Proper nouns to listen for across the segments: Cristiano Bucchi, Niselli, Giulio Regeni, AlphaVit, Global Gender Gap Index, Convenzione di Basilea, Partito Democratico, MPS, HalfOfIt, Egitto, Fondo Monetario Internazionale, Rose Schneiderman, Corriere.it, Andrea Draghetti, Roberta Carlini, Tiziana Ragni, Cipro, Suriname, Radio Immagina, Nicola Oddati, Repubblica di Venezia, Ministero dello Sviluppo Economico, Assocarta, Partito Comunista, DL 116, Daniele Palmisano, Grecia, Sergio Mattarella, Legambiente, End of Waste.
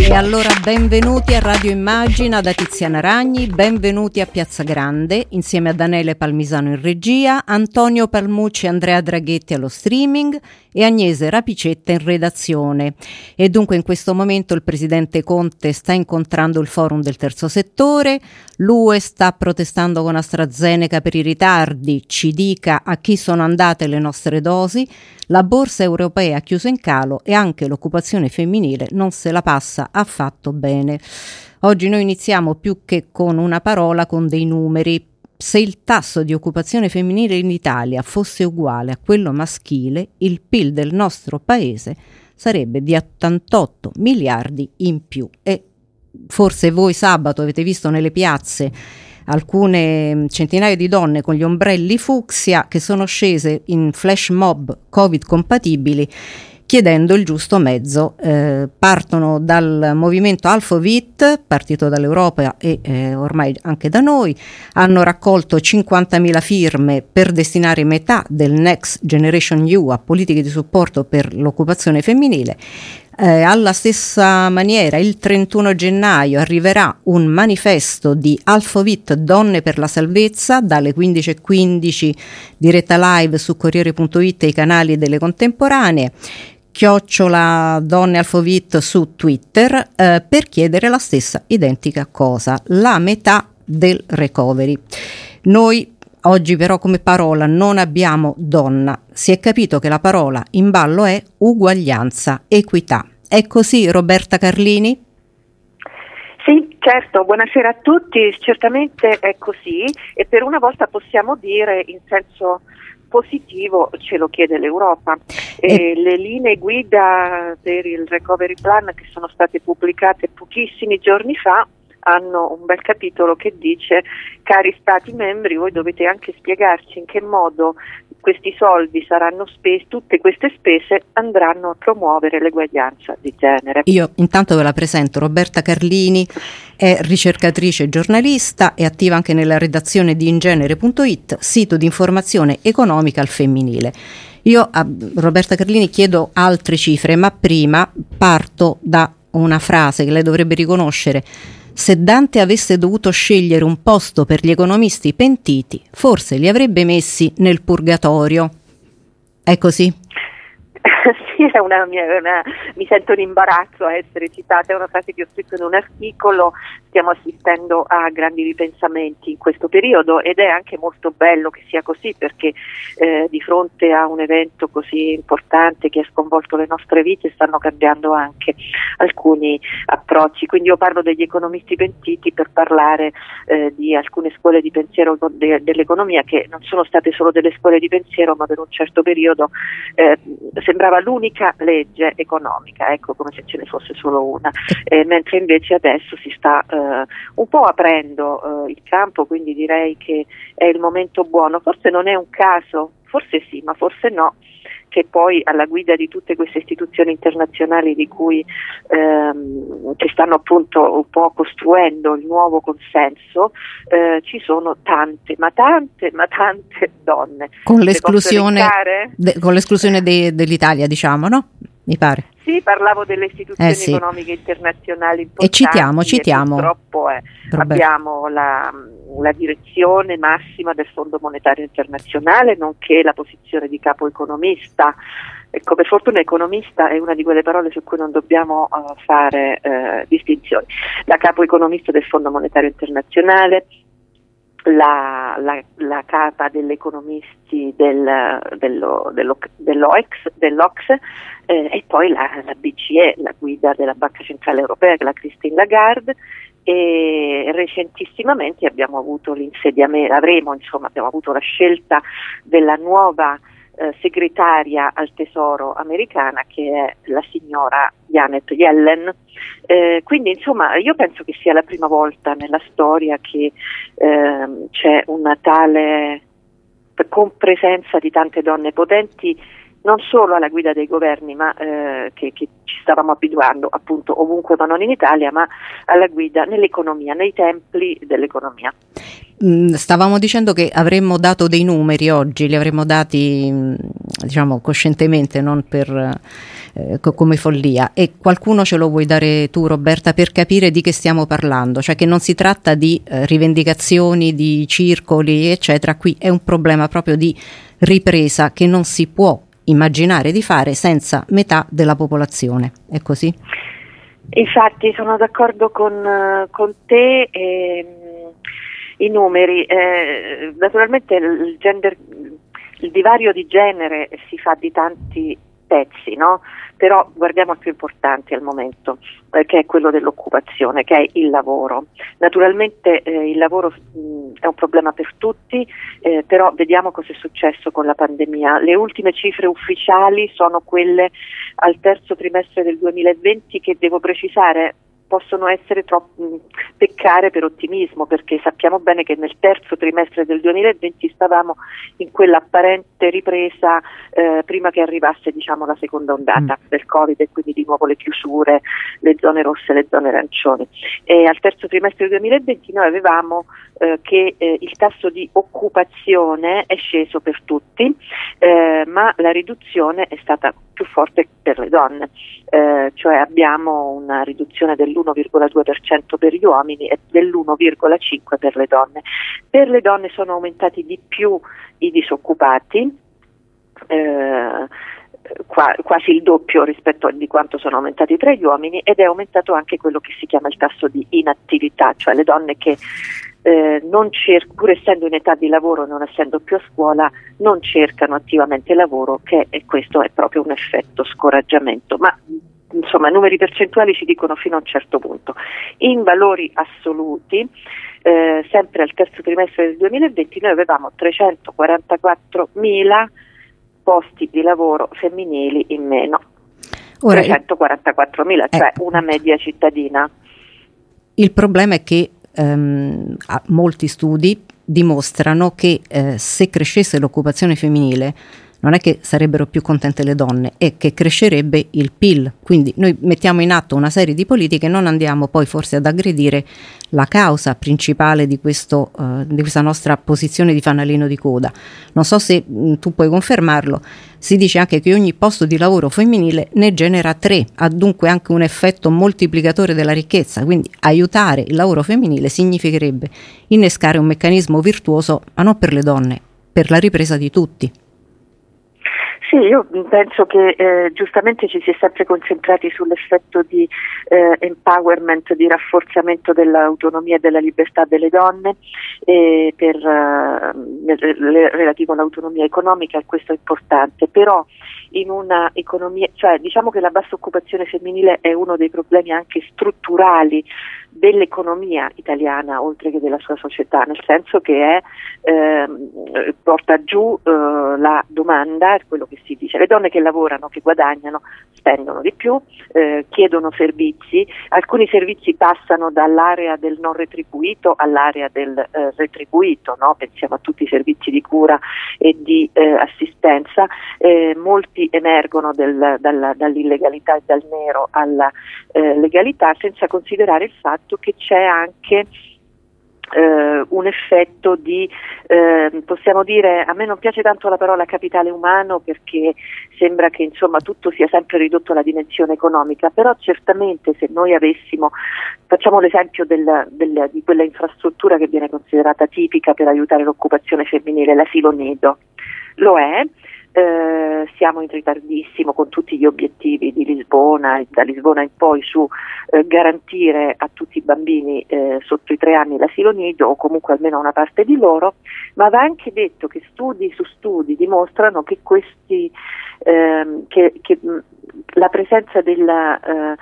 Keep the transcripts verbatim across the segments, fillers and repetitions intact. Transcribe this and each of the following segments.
E allora benvenuti a Radio Immagina da Tiziana Ragni, benvenuti a Piazza Grande insieme a Daniele Palmisano in regia, Antonio Palmucci e Andrea Draghetti allo streaming e Agnese Rapicetta in redazione. E dunque in questo momento il presidente Conte sta incontrando il forum del terzo settore, l'U E sta protestando con AstraZeneca per i ritardi, ci dica a chi sono andate le nostre dosi, la borsa europea ha chiuso in calo e anche l'occupazione femminile non se la passa affatto bene. Oggi noi iniziamo più che con una parola con dei numeri. Se il tasso di occupazione femminile in Italia fosse uguale a quello maschile, il P I L del nostro paese sarebbe di ottantotto miliardi in più. E forse voi sabato avete visto nelle piazze alcune centinaia di donne con gli ombrelli fucsia che sono scese in flash mob Covid compatibili chiedendo il giusto mezzo. Eh, partono dal movimento HalfOfIt, partito dall'Europa e eh, ormai anche da noi, hanno raccolto cinquantamila firme per destinare metà del Next Generation E U a politiche di supporto per l'occupazione femminile. Eh, alla stessa maniera il trentuno gennaio arriverà un manifesto di HalfOfIt Donne per la Salvezza dalle quindici e quindici diretta live su Corriere punto it e i canali delle contemporanee, chiocciola donne HalfOfIt su Twitter eh, per chiedere la stessa identica cosa, la metà del recovery. Noi oggi però come parola non abbiamo donna, si è capito che la parola in ballo è uguaglianza, equità. È così, Roberta Carlini? Sì, certo, buonasera a tutti, certamente è così e per una volta possiamo dire in senso positivo, ce lo chiede l'Europa. E e... Le linee guida per il recovery plan che sono state pubblicate pochissimi giorni fa hanno un bel capitolo che dice: cari Stati membri, voi dovete anche spiegarci in che modo questi soldi saranno spesi, tutte queste spese andranno a promuovere l'eguaglianza di genere. Io intanto ve la presento, Roberta Carlini è ricercatrice e giornalista, è attiva anche nella redazione di ingenere punto it, sito di informazione economica al femminile. Io a Roberta Carlini chiedo altre cifre, ma prima parto da una frase che lei dovrebbe riconoscere. Se Dante avesse dovuto scegliere un posto per gli economisti pentiti, forse li avrebbe messi nel purgatorio. È così? Sì, è una, una, mi sento in imbarazzo a essere citata, è una frase che ho scritto in un articolo. Stiamo assistendo a grandi ripensamenti in questo periodo ed è anche molto bello che sia così, perché eh, di fronte a un evento così importante che ha sconvolto le nostre vite stanno cambiando anche alcuni approcci. Quindi io parlo degli economisti pentiti per parlare eh, di alcune scuole di pensiero de- dell'economia che non sono state solo delle scuole di pensiero, ma per un certo periodo eh, sembrava l'unica legge economica, ecco, come se ce ne fosse solo una, eh, mentre invece adesso si sta eh, un po' aprendo eh, il campo, quindi direi che è il momento buono. Forse non è un caso, forse sì, ma forse no, che poi alla guida di tutte queste istituzioni internazionali di cui ehm, che stanno appunto un po' costruendo il nuovo consenso eh, ci sono tante, ma tante, ma tante donne. Con l'esclusione, de, con l'esclusione de, dell'Italia, diciamo, no? Mi pare. Sì, parlavo delle istituzioni eh sì. economiche internazionali importanti. E citiamo, citiamo. Purtroppo eh, abbiamo la, la direzione massima del Fondo Monetario Internazionale, nonché la posizione di capo economista. Ecco, per fortuna economista è una di quelle parole su cui non dobbiamo uh, fare uh, distinzioni. La capo economista del Fondo Monetario Internazionale, La, la, la capa degli economisti del, dello, dello, dell'O X, dell'O X eh, e poi la, la B C E, la guida della Banca Centrale Europea, la Christine Lagarde, e recentissimamente abbiamo avuto l'insediamento, avremo insomma abbiamo avuto la scelta della nuova eh, segretaria al Tesoro americana, che è la signora Janet Yellen. Eh, quindi insomma io penso che sia la prima volta nella storia che ehm, c'è una tale compresenza di tante donne potenti non solo alla guida dei governi, ma eh, che, che ci stavamo abituando appunto ovunque, ma non in Italia, ma alla guida nell'economia, nei templi dell'economia. Stavamo dicendo che avremmo dato dei numeri oggi, li avremmo dati diciamo coscientemente, non per eh, co- come follia, e qualcuno ce lo vuoi dare tu, Roberta, per capire di che stiamo parlando, cioè che non si tratta di eh, rivendicazioni, di circoli eccetera. Qui è un problema proprio di ripresa che non si può immaginare di fare senza metà della popolazione, è così? Infatti sono d'accordo con, con te. E i numeri, eh, naturalmente il, gender, il divario di genere si fa di tanti pezzi, no? Però guardiamo il più importante al momento, eh, che è quello dell'occupazione, che è il lavoro. Naturalmente eh, il lavoro mh, è un problema per tutti, eh, però vediamo cosa è successo con la pandemia. Le ultime cifre ufficiali sono quelle al terzo trimestre del duemilaventi, che devo precisare possono essere troppo, peccare per ottimismo, perché sappiamo bene che nel terzo trimestre del duemilaventi stavamo in quell'apparente ripresa eh, prima che arrivasse diciamo la seconda ondata mm. del Covid, e quindi di nuovo le chiusure, le zone rosse, le zone arancioni. E al terzo trimestre del duemilaventi noi avevamo eh, che eh, il tasso di occupazione è sceso per tutti, eh, ma la riduzione è stata più forte per le donne, eh, cioè abbiamo una riduzione dell'uno virgola due per cento per gli uomini e dell'uno virgola cinque per cento per le donne. Per le donne sono aumentati di più i disoccupati, eh, Qua, quasi il doppio rispetto a di quanto sono aumentati tra gli uomini, ed è aumentato anche quello che si chiama il tasso di inattività, cioè le donne che eh, non cer- pur essendo in età di lavoro, non essendo più a scuola, non cercano attivamente lavoro, che e questo è proprio un effetto scoraggiamento, ma insomma numeri percentuali ci dicono fino a un certo punto. In valori assoluti, eh, sempre al terzo trimestre del duemilaventi noi avevamo trecentoquarantaquattromila posti di lavoro femminili in meno, ora, trecentoquarantaquattromila, eh, cioè una media cittadina. Il problema è che ehm, molti studi dimostrano che eh, se crescesse l'occupazione femminile non è che sarebbero più contente le donne, è che crescerebbe il P I L. Quindi noi mettiamo in atto una serie di politiche e non andiamo poi forse ad aggredire la causa principale di, questo, uh, di questa nostra posizione di fanalino di coda. Non so se mh, tu puoi confermarlo. Si dice anche che ogni posto di lavoro femminile ne genera tre, ha dunque anche un effetto moltiplicatore della ricchezza, quindi aiutare il lavoro femminile significherebbe innescare un meccanismo virtuoso, ma non per le donne, per la ripresa di tutti. Sì, io penso che eh, giustamente ci si è sempre concentrati sull'effetto di eh, empowerment, di rafforzamento dell'autonomia e della libertà delle donne, eh, per, eh, relativo all'autonomia economica, e questo è importante. Però in una economia, cioè diciamo che la bassa occupazione femminile è uno dei problemi anche strutturali dell'economia italiana, oltre che della sua società, nel senso che è, eh, porta giù eh, la domanda, è quello che si dice, le donne che lavorano, che guadagnano, spendono di più, eh, chiedono servizi, alcuni servizi passano dall'area del non retribuito all'area del eh, retribuito, no? Pensiamo a tutti i servizi di cura e di eh, assistenza, eh, molti emergono del, dalla, dall'illegalità e dal nero alla eh, legalità, senza considerare il fatto che c'è anche eh, un effetto di, eh, possiamo dire, a me non piace tanto la parola capitale umano, perché sembra che insomma tutto sia sempre ridotto alla dimensione economica, però certamente se noi avessimo, facciamo l'esempio del, del, di quella infrastruttura che viene considerata tipica per aiutare l'occupazione femminile, l'asilo nido, lo è. Eh, siamo in ritardissimo con tutti gli obiettivi di Lisbona, da Lisbona in poi, su eh, garantire a tutti i bambini eh, sotto i tre anni l'asilo nido, o comunque almeno una parte di loro, ma va anche detto che studi su studi dimostrano che questi ehm, che, che la presenza della eh,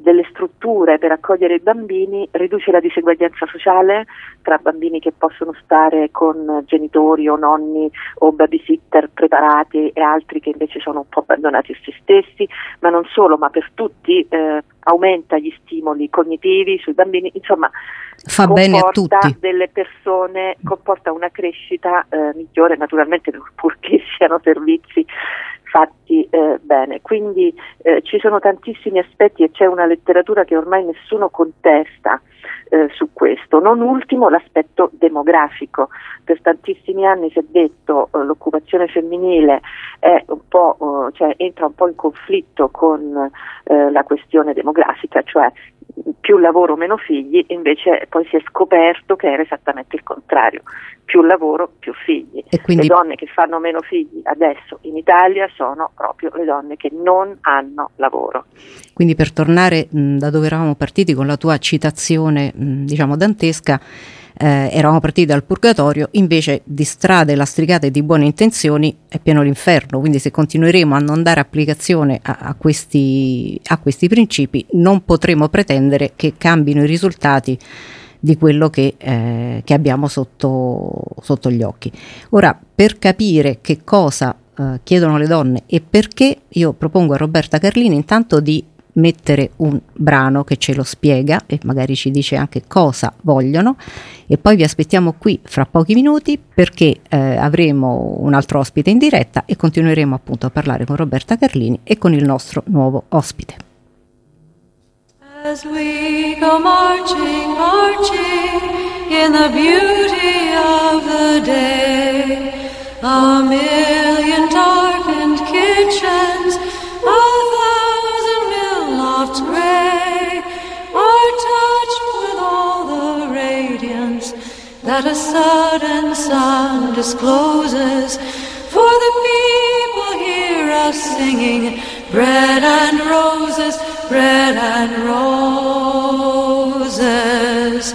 delle strutture per accogliere i bambini riduce la diseguaglianza sociale tra bambini che possono stare con genitori o nonni o babysitter preparati e altri che invece sono un po' abbandonati a se stessi, ma non solo, ma per tutti eh, aumenta gli stimoli cognitivi sui bambini, insomma fa bene a tutti, delle persone, comporta una crescita eh, migliore, naturalmente purché siano servizi fatti eh, bene. Quindi eh, ci sono tantissimi aspetti e c'è una letteratura che ormai nessuno contesta eh, su questo. Non ultimo l'aspetto demografico. Per tantissimi anni si è detto eh, l'occupazione femminile è un po', eh, cioè entra un po' in conflitto con eh, la questione demografica, cioè più lavoro meno figli, invece poi si è scoperto che era esattamente il contrario, più lavoro più figli. E quindi... le donne che fanno meno figli adesso in Italia sono proprio le donne che non hanno lavoro. Quindi, per tornare mh, da dove eravamo partiti con la tua citazione mh, diciamo dantesca, eh, eravamo partiti dal purgatorio, invece di strade lastricate e di buone intenzioni è pieno l'inferno, quindi se continueremo a non dare applicazione a, a, questi, a questi principi non potremo pretendere che cambino i risultati di quello che, eh, che abbiamo sotto, sotto gli occhi. Ora, per capire che cosa eh, chiedono le donne e perché, io propongo a Roberta Carlini intanto di mettere un brano che ce lo spiega e magari ci dice anche cosa vogliono, e poi vi aspettiamo qui fra pochi minuti perché eh, avremo un altro ospite in diretta e continueremo appunto a parlare con Roberta Carlini e con il nostro nuovo ospite. As we go marching, marching in the beauty of the day, a million darkened kitchens, a thousand mill lofts gray, are touched with all the radiance that a sudden sun discloses. For the people hear us singing, bread and roses, bread and roses.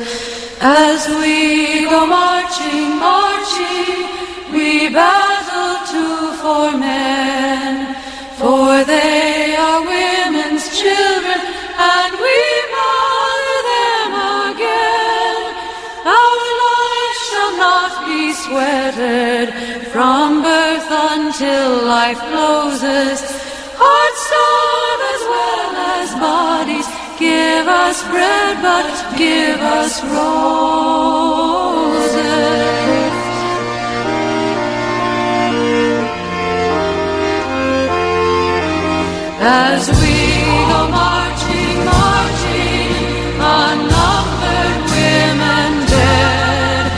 As we go marching, marching, we battle too for men, for they are women's children, and we mother them again. Our lives shall not be sweated from birth until life closes. Hearts soul as well as bodies, give us bread, but give us roses. As we go marching, marching, unnumbered women dead,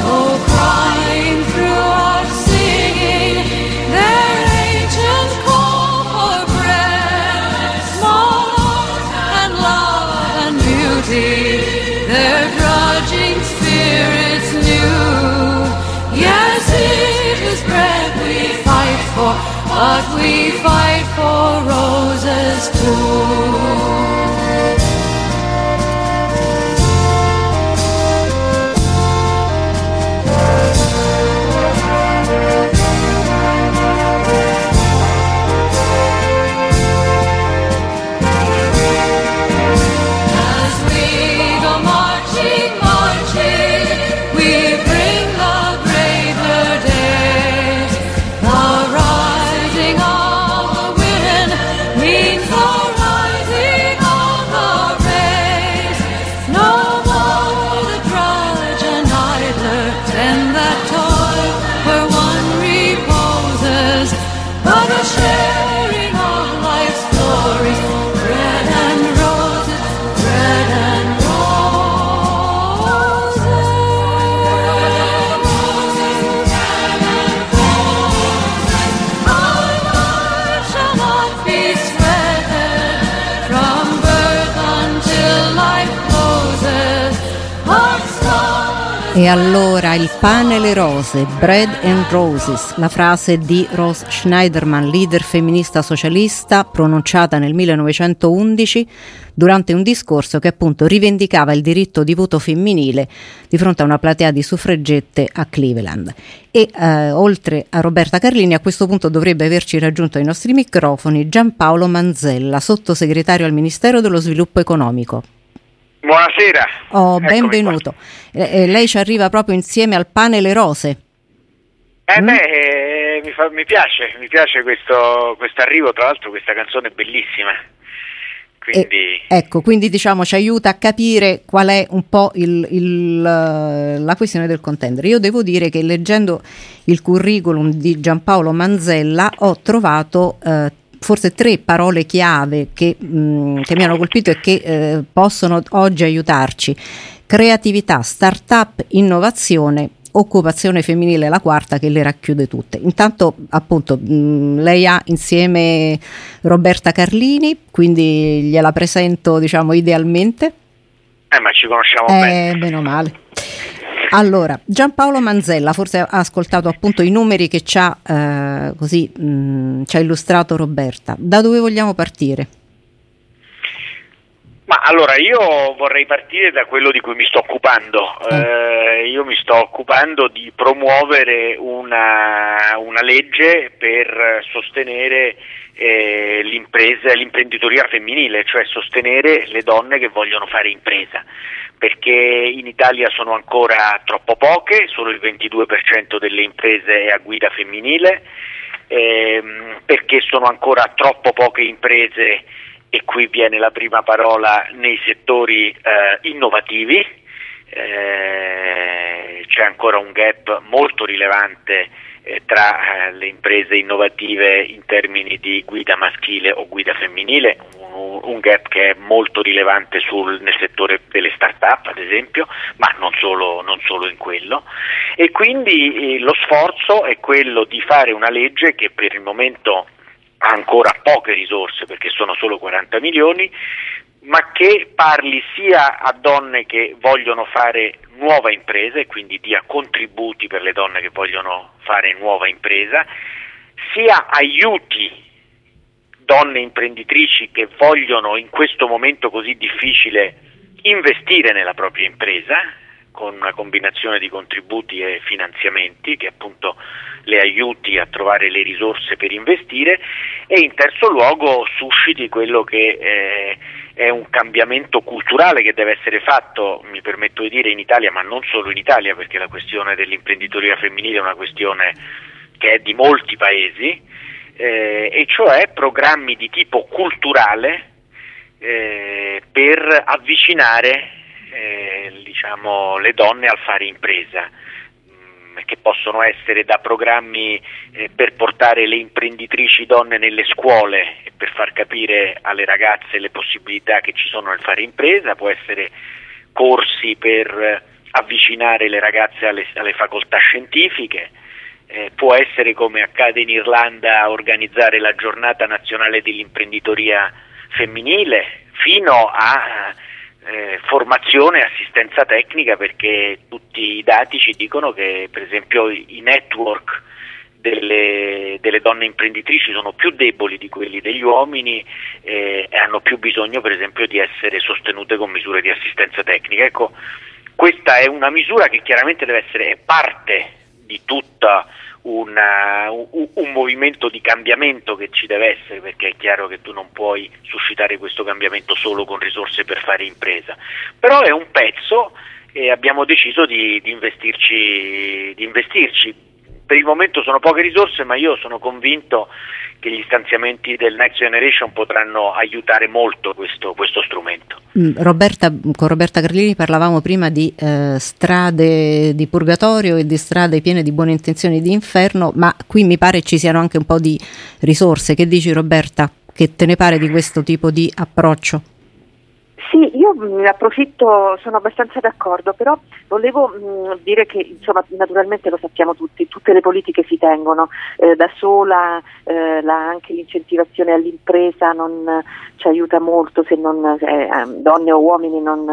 oh, crying through our singing, their ancient call for bread. Small and love and beauty, their drudging spirits new. Yes, it is bread we fight for, but we fight for roses too. E allora il pane e le rose, bread and roses, la frase di Rose Schneiderman, leader femminista socialista, pronunciata nel millenovecentoundici durante un discorso che appunto rivendicava il diritto di voto femminile di fronte a una platea di suffragette a Cleveland. E eh, oltre a Roberta Carlini, a questo punto dovrebbe averci raggiunto ai nostri microfoni Giampaolo Manzella, sottosegretario al Ministero dello Sviluppo Economico. Buonasera. Oh, benvenuto. Eh, lei ci arriva proprio insieme al pane e le rose. Eh mm? beh, eh, mi, fa, mi piace, mi piace questo questo arrivo, tra l'altro questa canzone è bellissima. Quindi... E, ecco, quindi diciamo ci aiuta a capire qual è un po' il, il, la questione del contendere. Io devo dire che leggendo il curriculum di Giampaolo Manzella ho trovato eh, forse tre parole chiave che, mh, che mi hanno colpito e che eh, possono oggi aiutarci: creatività, start-up, innovazione, occupazione femminile, la quarta che le racchiude tutte. Intanto appunto mh, lei ha insieme Roberta Carlini, quindi gliela presento diciamo idealmente. Eh ma ci conosciamo eh, bene. Meno male. Allora, Giampaolo Manzella, forse ha ascoltato appunto i numeri che ci ha eh, così mh, ci ha illustrato Roberta. Da dove vogliamo partire? Ma allora io vorrei partire da quello di cui mi sto occupando. Eh, io mi sto occupando di promuovere una, una legge per sostenere eh, l'impresa, l'imprenditoria femminile, cioè sostenere le donne che vogliono fare impresa, perché in Italia sono ancora troppo poche, solo il ventidue per cento delle imprese è a guida femminile, eh, perché sono ancora troppo poche imprese, e qui viene la prima parola, nei settori eh, innovativi, eh, c'è ancora un gap molto rilevante eh, tra eh, le imprese innovative in termini di guida maschile o guida femminile, un, un gap che è molto rilevante sul, nel settore delle start-up ad esempio, ma non solo, non solo in quello, e quindi eh, lo sforzo è quello di fare una legge che per il momento ha ancora poche risorse perché sono solo quaranta milioni, ma che parli sia a donne che vogliono fare nuova impresa e quindi dia contributi per le donne che vogliono fare nuova impresa, sia aiuti donne imprenditrici che vogliono in questo momento così difficile investire nella propria impresa con una combinazione di contributi e finanziamenti che appunto le aiuti a trovare le risorse per investire, e in terzo luogo susciti quello che eh, è un cambiamento culturale che deve essere fatto, mi permetto di dire in Italia, ma non solo in Italia, perché la questione dell'imprenditoria femminile è una questione che è di molti paesi, eh, e cioè programmi di tipo culturale eh, per avvicinare eh, diciamo le donne al fare impresa, che possono essere da programmi eh, per portare le imprenditrici donne nelle scuole e per far capire alle ragazze le possibilità che ci sono nel fare impresa, può essere corsi per avvicinare le ragazze alle, alle facoltà scientifiche, eh, può essere, come accade in Irlanda, organizzare la giornata nazionale dell'imprenditoria femminile, fino a Eh, formazione e assistenza tecnica, perché tutti i dati ci dicono che per esempio i network delle, delle donne imprenditrici sono più deboli di quelli degli uomini eh, e hanno più bisogno per esempio di essere sostenute con misure di assistenza tecnica. Ecco, questa è una misura che chiaramente deve essere parte di tutta una, un, un movimento di cambiamento che ci deve essere, perché è chiaro che tu non puoi suscitare questo cambiamento solo con risorse per fare impresa, però è un pezzo e abbiamo deciso di, di investirci di investirci. Per il momento sono poche risorse, ma io sono convinto che gli stanziamenti del Next Generation potranno aiutare molto questo, questo strumento. Roberta, con Roberta Carlini parlavamo prima di eh, strade di purgatorio e di strade piene di buone intenzioni di inferno, ma qui mi pare ci siano anche un po' di risorse. Che dici Roberta? Che te ne pare di questo tipo di approccio? Sì, io ne approfitto, sono abbastanza d'accordo, però volevo mh, dire che insomma naturalmente lo sappiamo tutti, tutte le politiche si tengono, eh, da sola eh, la, anche l'incentivazione all'impresa non eh, ci aiuta molto se non eh, donne o uomini non,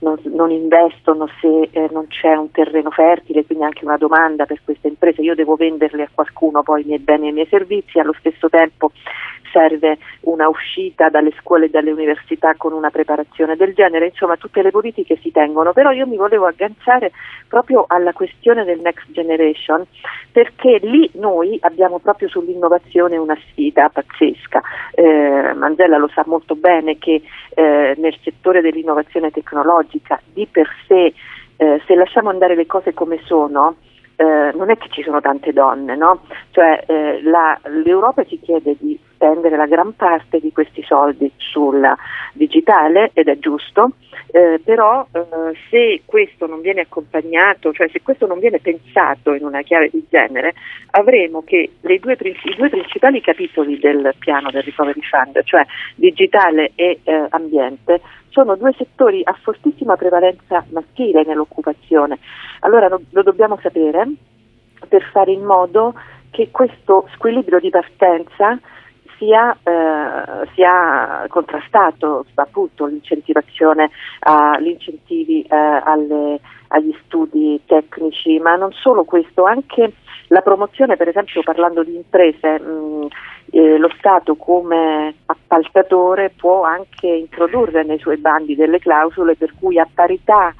non, non investono, se eh, non c'è un terreno fertile, quindi anche una domanda per queste imprese, io devo venderle a qualcuno poi i miei beni e i miei servizi, allo stesso tempo serve una uscita dalle scuole e dalle università con una preparazione del genere, insomma tutte le politiche si tengono, però io mi volevo agganciare proprio alla questione del Next Generation, perché lì noi abbiamo proprio sull'innovazione una sfida pazzesca. eh, Manzella lo sa molto bene che eh, nel settore dell'innovazione tecnologica di per sé, eh, se lasciamo andare le cose come sono, eh, non è che ci sono tante donne, no? Cioè eh, la, l'Europa ci chiede di spendere la gran parte di questi soldi sul digitale, ed è giusto, eh, però eh, se questo non viene accompagnato, cioè se questo non viene pensato in una chiave di genere, avremo che le due, i due principali capitoli del piano del recovery fund, cioè digitale e eh, ambiente, sono due settori a fortissima prevalenza maschile nell'occupazione. Allora lo, lo dobbiamo sapere per fare in modo che questo squilibrio di partenza sia, eh, sia contrastato, appunto l'incentivazione a, gli incentivi eh, alle, agli studi tecnici, ma non solo questo, anche la promozione, per esempio parlando di imprese, mh, eh, lo Stato come appaltatore può anche introdurre nei suoi bandi delle clausole per cui a parità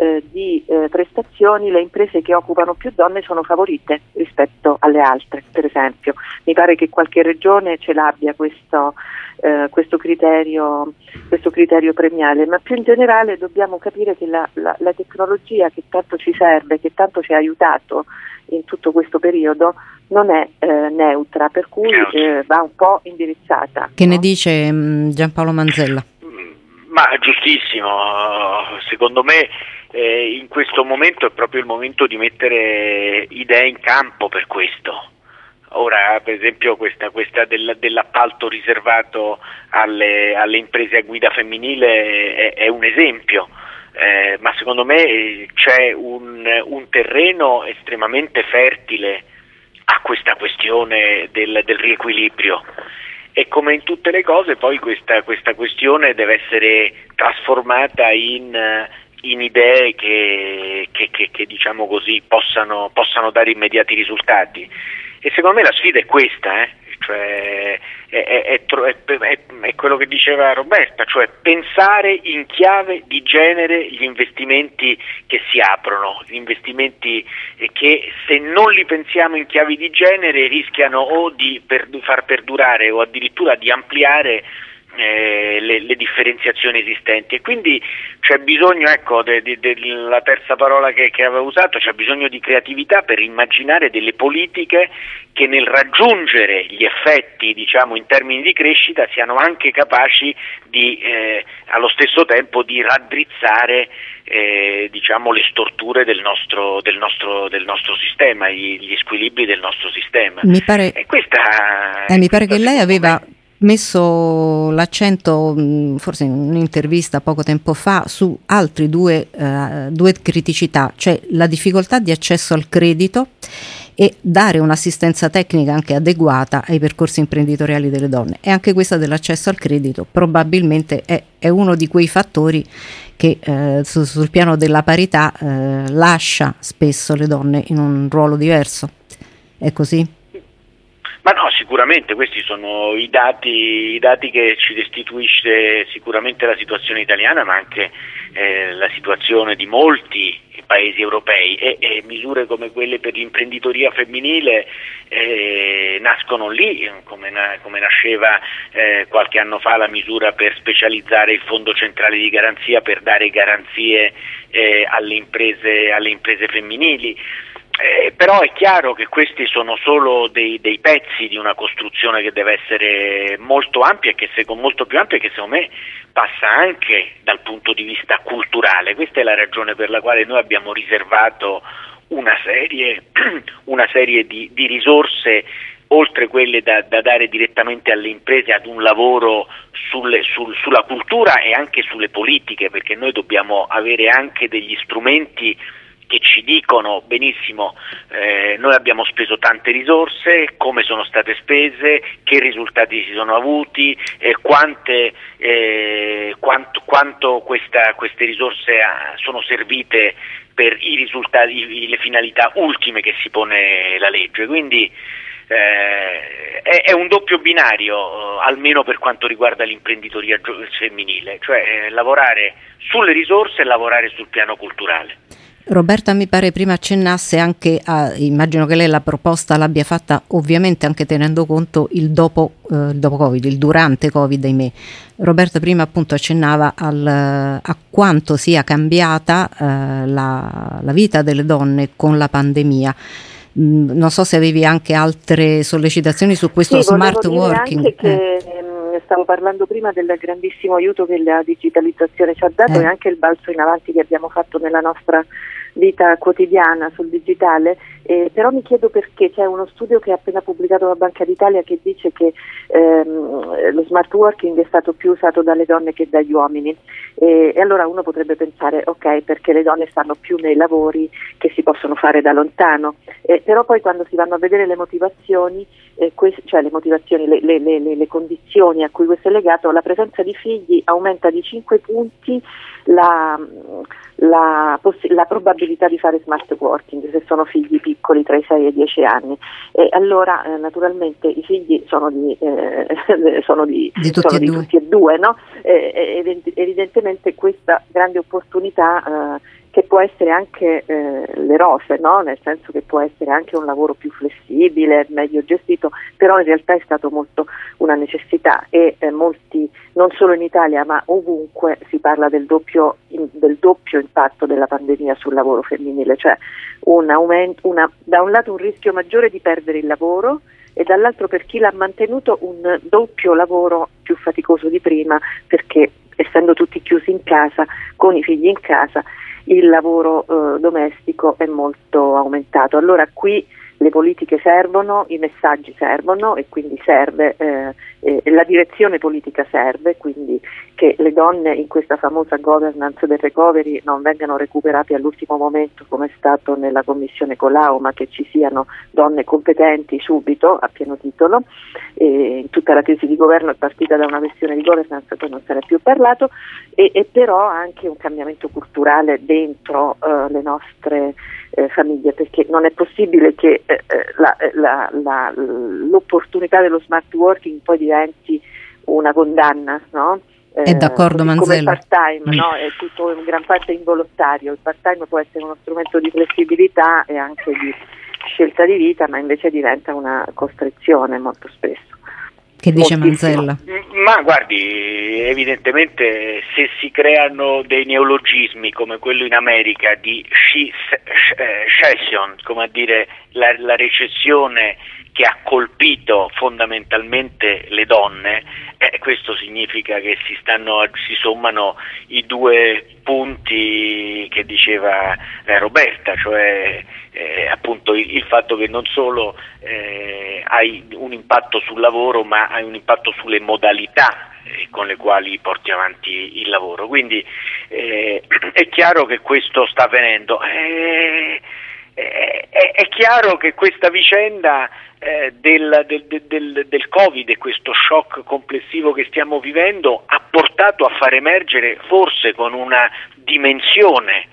Eh, di eh, prestazioni le imprese che occupano più donne sono favorite rispetto alle altre, per esempio. Mi pare che qualche regione ce l'abbia questo, eh, questo criterio questo criterio premiale, ma più in generale dobbiamo capire che la, la, la tecnologia che tanto ci serve, che tanto ci ha aiutato in tutto questo periodo, non è eh, neutra, per cui eh, va un po' indirizzata. Che no? Ne dice mh, Giampaolo Manzella? Ma giustissimo, secondo me Eh, in questo momento è proprio il momento di mettere idee in campo per questo. Ora, per esempio, questa, questa del, dell'appalto riservato alle, alle imprese a guida femminile è, è un esempio, eh, ma secondo me c'è un, un terreno estremamente fertile a questa questione del, del riequilibrio. E come in tutte le cose, poi questa, questa questione deve essere trasformata in in idee che, che, che, che diciamo così possano, possano dare immediati risultati, e secondo me la sfida è questa, eh? Cioè, è, è, è, è, è quello che diceva Roberta, cioè pensare in chiave di genere gli investimenti che si aprono, gli investimenti che se non li pensiamo in chiave di genere rischiano o di per, far perdurare o addirittura di ampliare Eh, le, le differenziazioni esistenti, e quindi c'è bisogno, ecco, de, de, de, la terza parola che, che avevo usato, c'è bisogno di creatività per immaginare delle politiche che nel raggiungere gli effetti, diciamo, in termini di crescita siano anche capaci di eh, allo stesso tempo di raddrizzare eh, diciamo le storture del nostro del nostro del nostro sistema, gli, gli squilibri del nostro sistema. Mi pare, e questa, eh, mi pare che lei aveva messo l'accento, forse in un'intervista poco tempo fa, su altri due, eh, due criticità, cioè la difficoltà di accesso al credito e dare un'assistenza tecnica anche adeguata ai percorsi imprenditoriali delle donne. E anche questa dell'accesso al credito probabilmente è, è uno di quei fattori che eh, su, sul piano della parità eh, lascia spesso le donne in un ruolo diverso. È così? Ma no, sicuramente questi sono i dati, i dati che ci restituisce sicuramente la situazione italiana, ma anche eh, la situazione di molti paesi europei, e, e misure come quelle per l'imprenditoria femminile eh, nascono lì, come, na, come nasceva eh, qualche anno fa la misura per specializzare il Fondo Centrale di Garanzia, per dare garanzie eh, alle imprese, alle imprese femminili. Eh, però è chiaro che questi sono solo dei, dei pezzi di una costruzione che deve essere molto ampia, e che secondo molto più ampia, che secondo me passa anche dal punto di vista culturale. Questa è la ragione per la quale noi abbiamo riservato una serie, una serie di, di risorse, oltre quelle da, da dare direttamente alle imprese, ad un lavoro sulle, sul, sulla cultura e anche sulle politiche, perché noi dobbiamo avere anche degli strumenti che ci dicono benissimo eh, noi abbiamo speso tante risorse, come sono state spese, che risultati si sono avuti, eh, quante, eh, quanto, quanto questa, queste risorse ah, sono servite per i risultati, le finalità ultime che si pone la legge. Quindi eh, è, è un doppio binario, almeno per quanto riguarda l'imprenditoria femminile, cioè eh, lavorare sulle risorse e lavorare sul piano culturale. Roberta, mi pare prima accennasse anche a, immagino che lei la proposta l'abbia fatta ovviamente anche tenendo conto il dopo, eh, il dopo Covid, il durante Covid, ahimè. Roberta prima appunto accennava al, a quanto sia cambiata eh, la, la vita delle donne con la pandemia. Mm, non so se avevi anche altre sollecitazioni su questo sì, smart working. Anche che, eh. Stavo parlando prima del grandissimo aiuto che la digitalizzazione ci ha dato eh. e anche il balzo in avanti che abbiamo fatto nella nostra vita quotidiana sul digitale, eh, però mi chiedo perché c'è uno studio che ha appena pubblicato la Banca d'Italia che dice che ehm, lo smart working è stato più usato dalle donne che dagli uomini e, e allora uno potrebbe pensare ok, perché le donne stanno più nei lavori che si possono fare da lontano, eh, però poi quando si vanno a vedere le motivazioni, eh, quest- cioè le motivazioni, le, le, le, le condizioni a cui questo è legato, la presenza di figli aumenta di cinque punti la, la, poss- la probabilità di fare smart working se sono figli piccoli tra i sei e i dieci anni, e allora eh, naturalmente i figli sono di, eh, sono di, di, tutti, sono e di tutti e due, no? E, evident- evidentemente questa grande opportunità eh, che può essere anche eh, le rose, no? Nel senso che può essere anche un lavoro più flessibile, meglio gestito, però in realtà è stato molto una necessità e eh, molti, non solo in Italia ma ovunque, si parla del doppio, in, del doppio impatto della pandemia sul lavoro femminile, cioè un aumento, una, da un lato un rischio maggiore di perdere il lavoro e dall'altro per chi l'ha mantenuto un doppio lavoro più faticoso di prima, perché essendo tutti chiusi in casa, con i figli in casa, il lavoro eh, domestico è molto aumentato. Allora qui le politiche servono, i messaggi servono e quindi serve eh, eh, la direzione politica serve, quindi che le donne in questa famosa governance del recovery non vengano recuperate all'ultimo momento come è stato nella commissione Colau, ma che ci siano donne competenti subito a pieno titolo. E tutta la tesi di governo è partita da una questione di governance che non sarà più parlato e, e però anche un cambiamento culturale dentro eh, le nostre eh, famiglie, perché non è possibile che Eh, la, la, la, l'opportunità dello smart working poi diventi una condanna, no? Eh, è d'accordo Manzella. Come il part time, no? È tutto in gran parte involontario. Il part time può essere uno strumento di flessibilità e anche di scelta di vita, ma invece diventa una costrizione molto spesso. Che dice Moltissimo. Manzella? Ma guardi, evidentemente se si creano dei neologismi come quello in America di recession, come a dire la, la recessione che ha colpito fondamentalmente le donne, eh, questo significa che si stanno si sommano i due punti che diceva eh, Roberta, cioè eh, appunto il, il fatto che non solo eh, hai un impatto sul lavoro, ma hai un impatto sulle modalità eh, con le quali porti avanti il lavoro. Quindi eh, è chiaro che questo sta avvenendo. Eh, È chiaro che questa vicenda eh, del, del, del, del Covid e questo shock complessivo che stiamo vivendo ha portato a far emergere, forse con una dimensione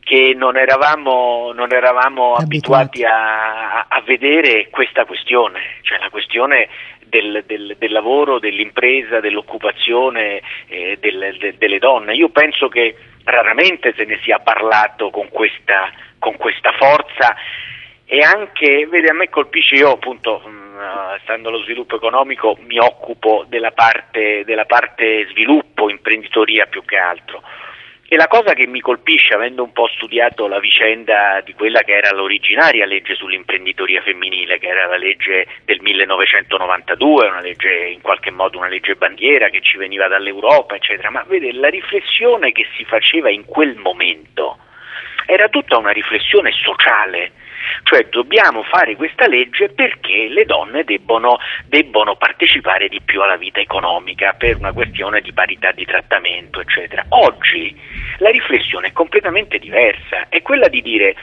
che non eravamo, non eravamo abituati a, a vedere, questa questione, cioè la questione Del, del, del lavoro, dell'impresa, dell'occupazione eh, del, de, delle donne. Io penso che raramente se ne sia parlato con questa, con questa forza e anche, vede, a me colpisce, io appunto mh, stando allo sviluppo economico mi occupo della parte, della parte sviluppo, imprenditoria più che altro, e la cosa che mi colpisce, avendo un po' studiato la vicenda di quella che era l'originaria legge sull'imprenditoria femminile, che era la legge del millenovecentonovantadue, una legge in qualche modo una legge bandiera che ci veniva dall'Europa, eccetera, ma vede, la riflessione che si faceva in quel momento era tutta una riflessione sociale, cioè dobbiamo fare questa legge perché le donne debbono, debbono partecipare di più alla vita economica per una questione di parità di trattamento, eccetera. Oggi la riflessione è completamente diversa, è quella di dire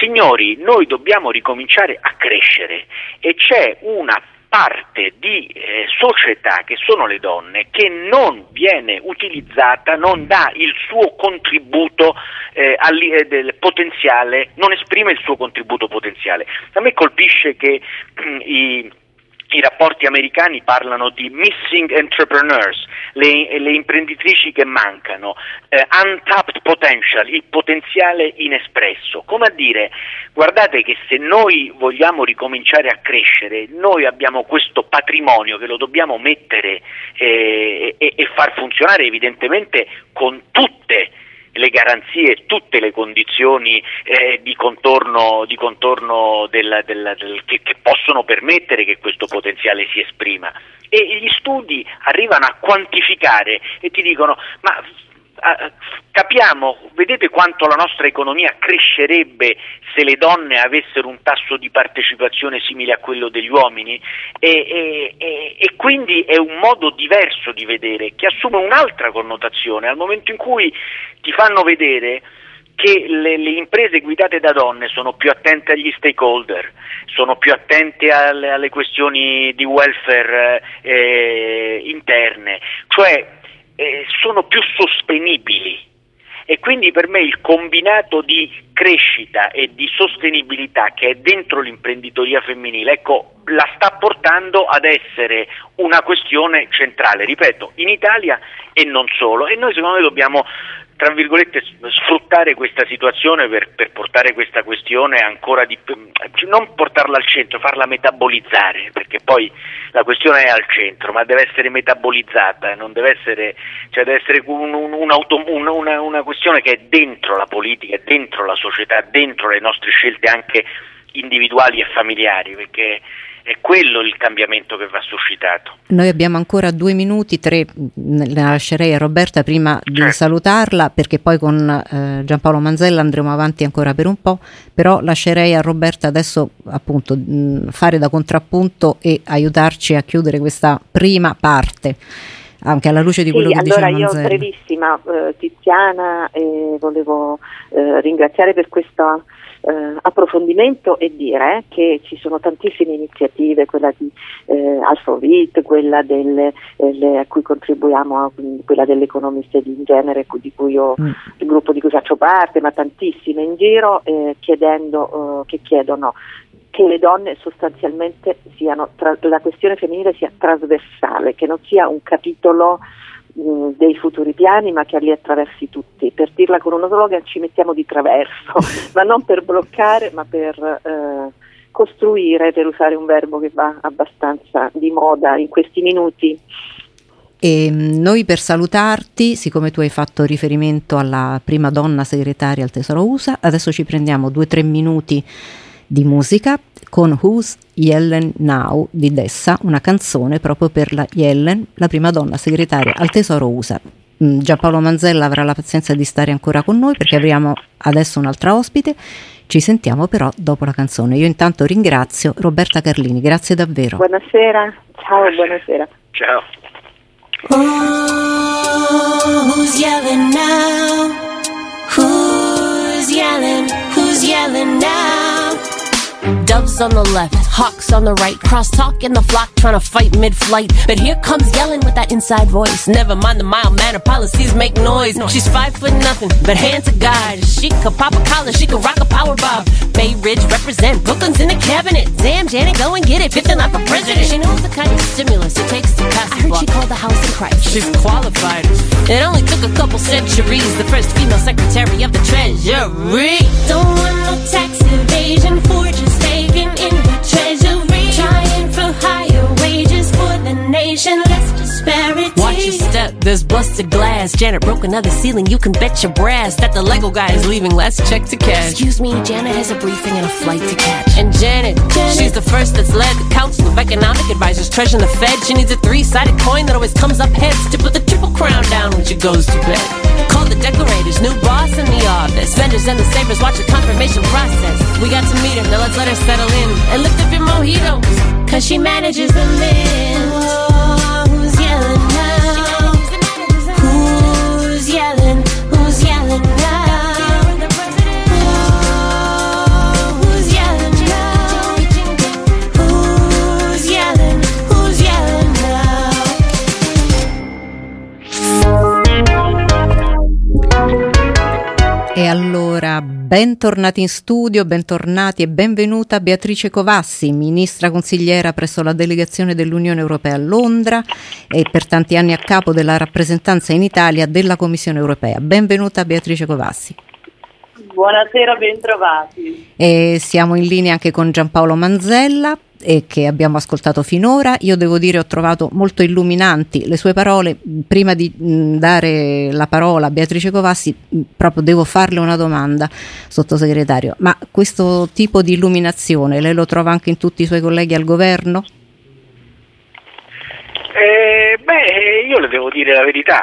signori, noi dobbiamo ricominciare a crescere e c'è una parte di eh, società che sono le donne che non viene utilizzata, non dà il suo contributo eh, al, eh, del potenziale, non esprime il suo contributo potenziale. A me colpisce che eh, i i rapporti americani parlano di missing entrepreneurs, le, le imprenditrici che mancano, eh, untapped potential, il potenziale inespresso, come a dire: guardate che se noi vogliamo ricominciare a crescere, noi abbiamo questo patrimonio che lo dobbiamo mettere eh, e, e far funzionare, evidentemente con tutte le garanzie, tutte le condizioni eh, di contorno, di contorno della, della, del, che, che possono permettere che questo potenziale si esprima. E gli studi arrivano a quantificare e ti dicono: ma ah, capiamo, vedete quanto la nostra economia crescerebbe se le donne avessero un tasso di partecipazione simile a quello degli uomini? E, e, e quindi è un modo diverso di vedere, che assume un'altra connotazione al momento in cui ti fanno vedere che le, le imprese guidate da donne sono più attente agli stakeholder, sono più attente alle, alle questioni di welfare eh, interne, cioè Eh, sono più sostenibili. E quindi per me il combinato di crescita e di sostenibilità che è dentro l'imprenditoria femminile, ecco, la sta portando ad essere una questione centrale, ripeto, in Italia e non solo. E noi secondo me dobbiamo, tra virgolette, sfruttare questa situazione per, per portare questa questione ancora di più, non portarla al centro, farla metabolizzare, perché poi la questione è al centro, ma deve essere metabolizzata, non deve essere, cioè deve essere un, un, un auto, un, una, una questione che è dentro la politica, dentro la società, dentro le nostre scelte anche individuali e familiari, perché è quello il cambiamento che va suscitato. Noi abbiamo ancora due minuti, tre, la lascerei a Roberta prima di certo. salutarla, perché poi con eh, Giampaolo Manzella andremo avanti ancora per un po', però lascerei a Roberta adesso appunto mh, fare da contrappunto e aiutarci a chiudere questa prima parte, anche alla luce di quello sì, che allora diceva Manzella. Allora io brevissima, eh, Tiziana, eh, volevo eh, ringraziare per questa Uh, approfondimento e dire eh, che ci sono tantissime iniziative, quella di eh, AlphaVit, quella delle, delle, a cui contribuiamo, a, quella delle economiste di Ingenere, di cui io, mm. il gruppo di cui faccio parte, ma tantissime in giro eh, chiedendo, eh, che chiedono che le donne sostanzialmente siano, tra, la questione femminile sia trasversale, che non sia un capitolo dei futuri piani, ma che li attraversi tutti. Per dirla con uno slogan, ci mettiamo di traverso, ma non per bloccare, ma per eh, costruire, per usare un verbo che va abbastanza di moda in questi minuti. E noi, per salutarti, siccome tu hai fatto riferimento alla prima donna segretaria al Tesoro U S A, adesso ci prendiamo due o tre minuti di musica con Who's Yellen Now di Dessa, una canzone proprio per la Yellen, la prima donna segretaria al Tesoro U S A. Giampaolo Manzella avrà la pazienza di stare ancora con noi perché abbiamo adesso un'altra ospite, ci sentiamo però dopo la canzone. Io intanto ringrazio Roberta Carlini, grazie davvero. Buonasera, ciao, buonasera. Ciao. Oh, who's yelling now? Who's yelling? Who's yelling now? Doves on the left, hawks on the right, crosstalk in the flock, trying to fight mid-flight. But here comes yelling with that inside voice. Never mind the mild manner, policies make noise. She's five foot nothing, but hand to God. She could pop a collar, she could rock a power bob. Bay Ridge represent, Brooklyn's in the cabinet. Damn, Janet, go and get it, fifth in line for president. She knows the kind of stimulus it takes to pass the block. I heard she called the house in Christ. She's qualified. It only took a couple centuries, the first female secretary of the treasury. Don't want no tax evasion, fortune taken in the treasury, trying for higher wages for the nation, less disparity. Watch your step, there's busted glass. Janet broke another ceiling, you can bet your brass that the Lego guy is leaving, last check to cash. Excuse me, Janet has a briefing and a flight to catch. And Janet, Janet. she's the first that's led the council of economic advisors, treasuring the Fed. She needs a three-sided coin that always comes up heads to put the triple crown down when she goes to bed. Call the decorators, new boss in the office. Vendors and the savers watch the confirmation process. We got to meet her, now let's let her settle in. And lift up your mojitos, cause she manages the mint. Oh, who's yelling now? Who's yelling? Who's yelling now? Oh, who's yelling now? Who's yelling? Who's yelling now? E allora, bentornati in studio, bentornati e benvenuta Beatrice Covassi, ministra consigliera presso la delegazione dell'Unione Europea a Londra e per tanti anni a capo della rappresentanza in Italia della Commissione Europea. Benvenuta Beatrice Covassi. Buonasera, bentrovati. E siamo in linea anche con Giampaolo Manzella, e che abbiamo ascoltato finora. Io devo dire ho trovato molto illuminanti le sue parole. Prima di dare la parola a Beatrice Covassi proprio devo farle una domanda, sottosegretario, ma questo tipo di illuminazione lei lo trova anche in tutti i suoi colleghi al governo? Eh, beh, io le devo dire la verità,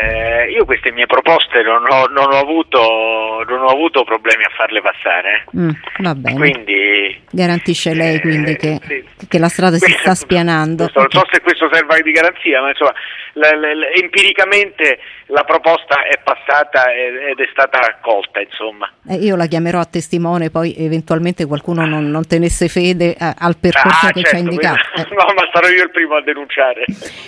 eh, io queste mie proposte non ho, non ho avuto non ho avuto problemi a farle passare. Mm, va bene. Quindi garantisce lei quindi eh, che, sì. che la strada questo, si sta spianando. Questo, okay. Non so se questo serva di garanzia, ma insomma la, la, la, empiricamente la proposta è passata ed è stata accolta, insomma. Eh, io la chiamerò a testimone, poi eventualmente qualcuno non, non tenesse fede a, al percorso ah, che certo, ci ha indicato. Quindi, eh. No, ma sarò io il primo a denunciare.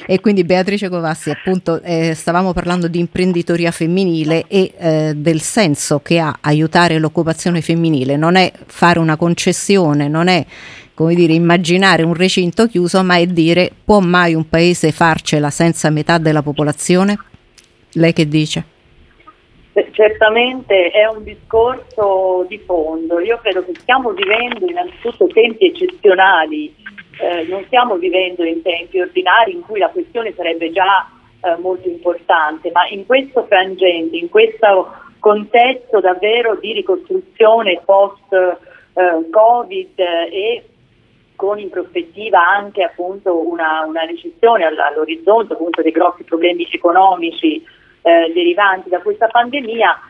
E quindi Beatrice Covassi, appunto eh, stavamo parlando di imprenditoria femminile e eh, del senso che ha aiutare l'occupazione femminile. Non è fare una concessione, non è, come dire, immaginare un recinto chiuso, ma è dire: può mai un paese farcela senza metà della popolazione? Lei che dice? Certamente è un discorso di fondo. Io credo che stiamo vivendo innanzitutto tempi eccezionali. Eh, non stiamo vivendo in tempi ordinari in cui la questione sarebbe già eh, molto importante, ma in questo frangente, in questo contesto davvero di ricostruzione post-Covid eh, e con in prospettiva anche appunto una, una recessione all'orizzonte, appunto dei grossi problemi economici eh, derivanti da questa pandemia,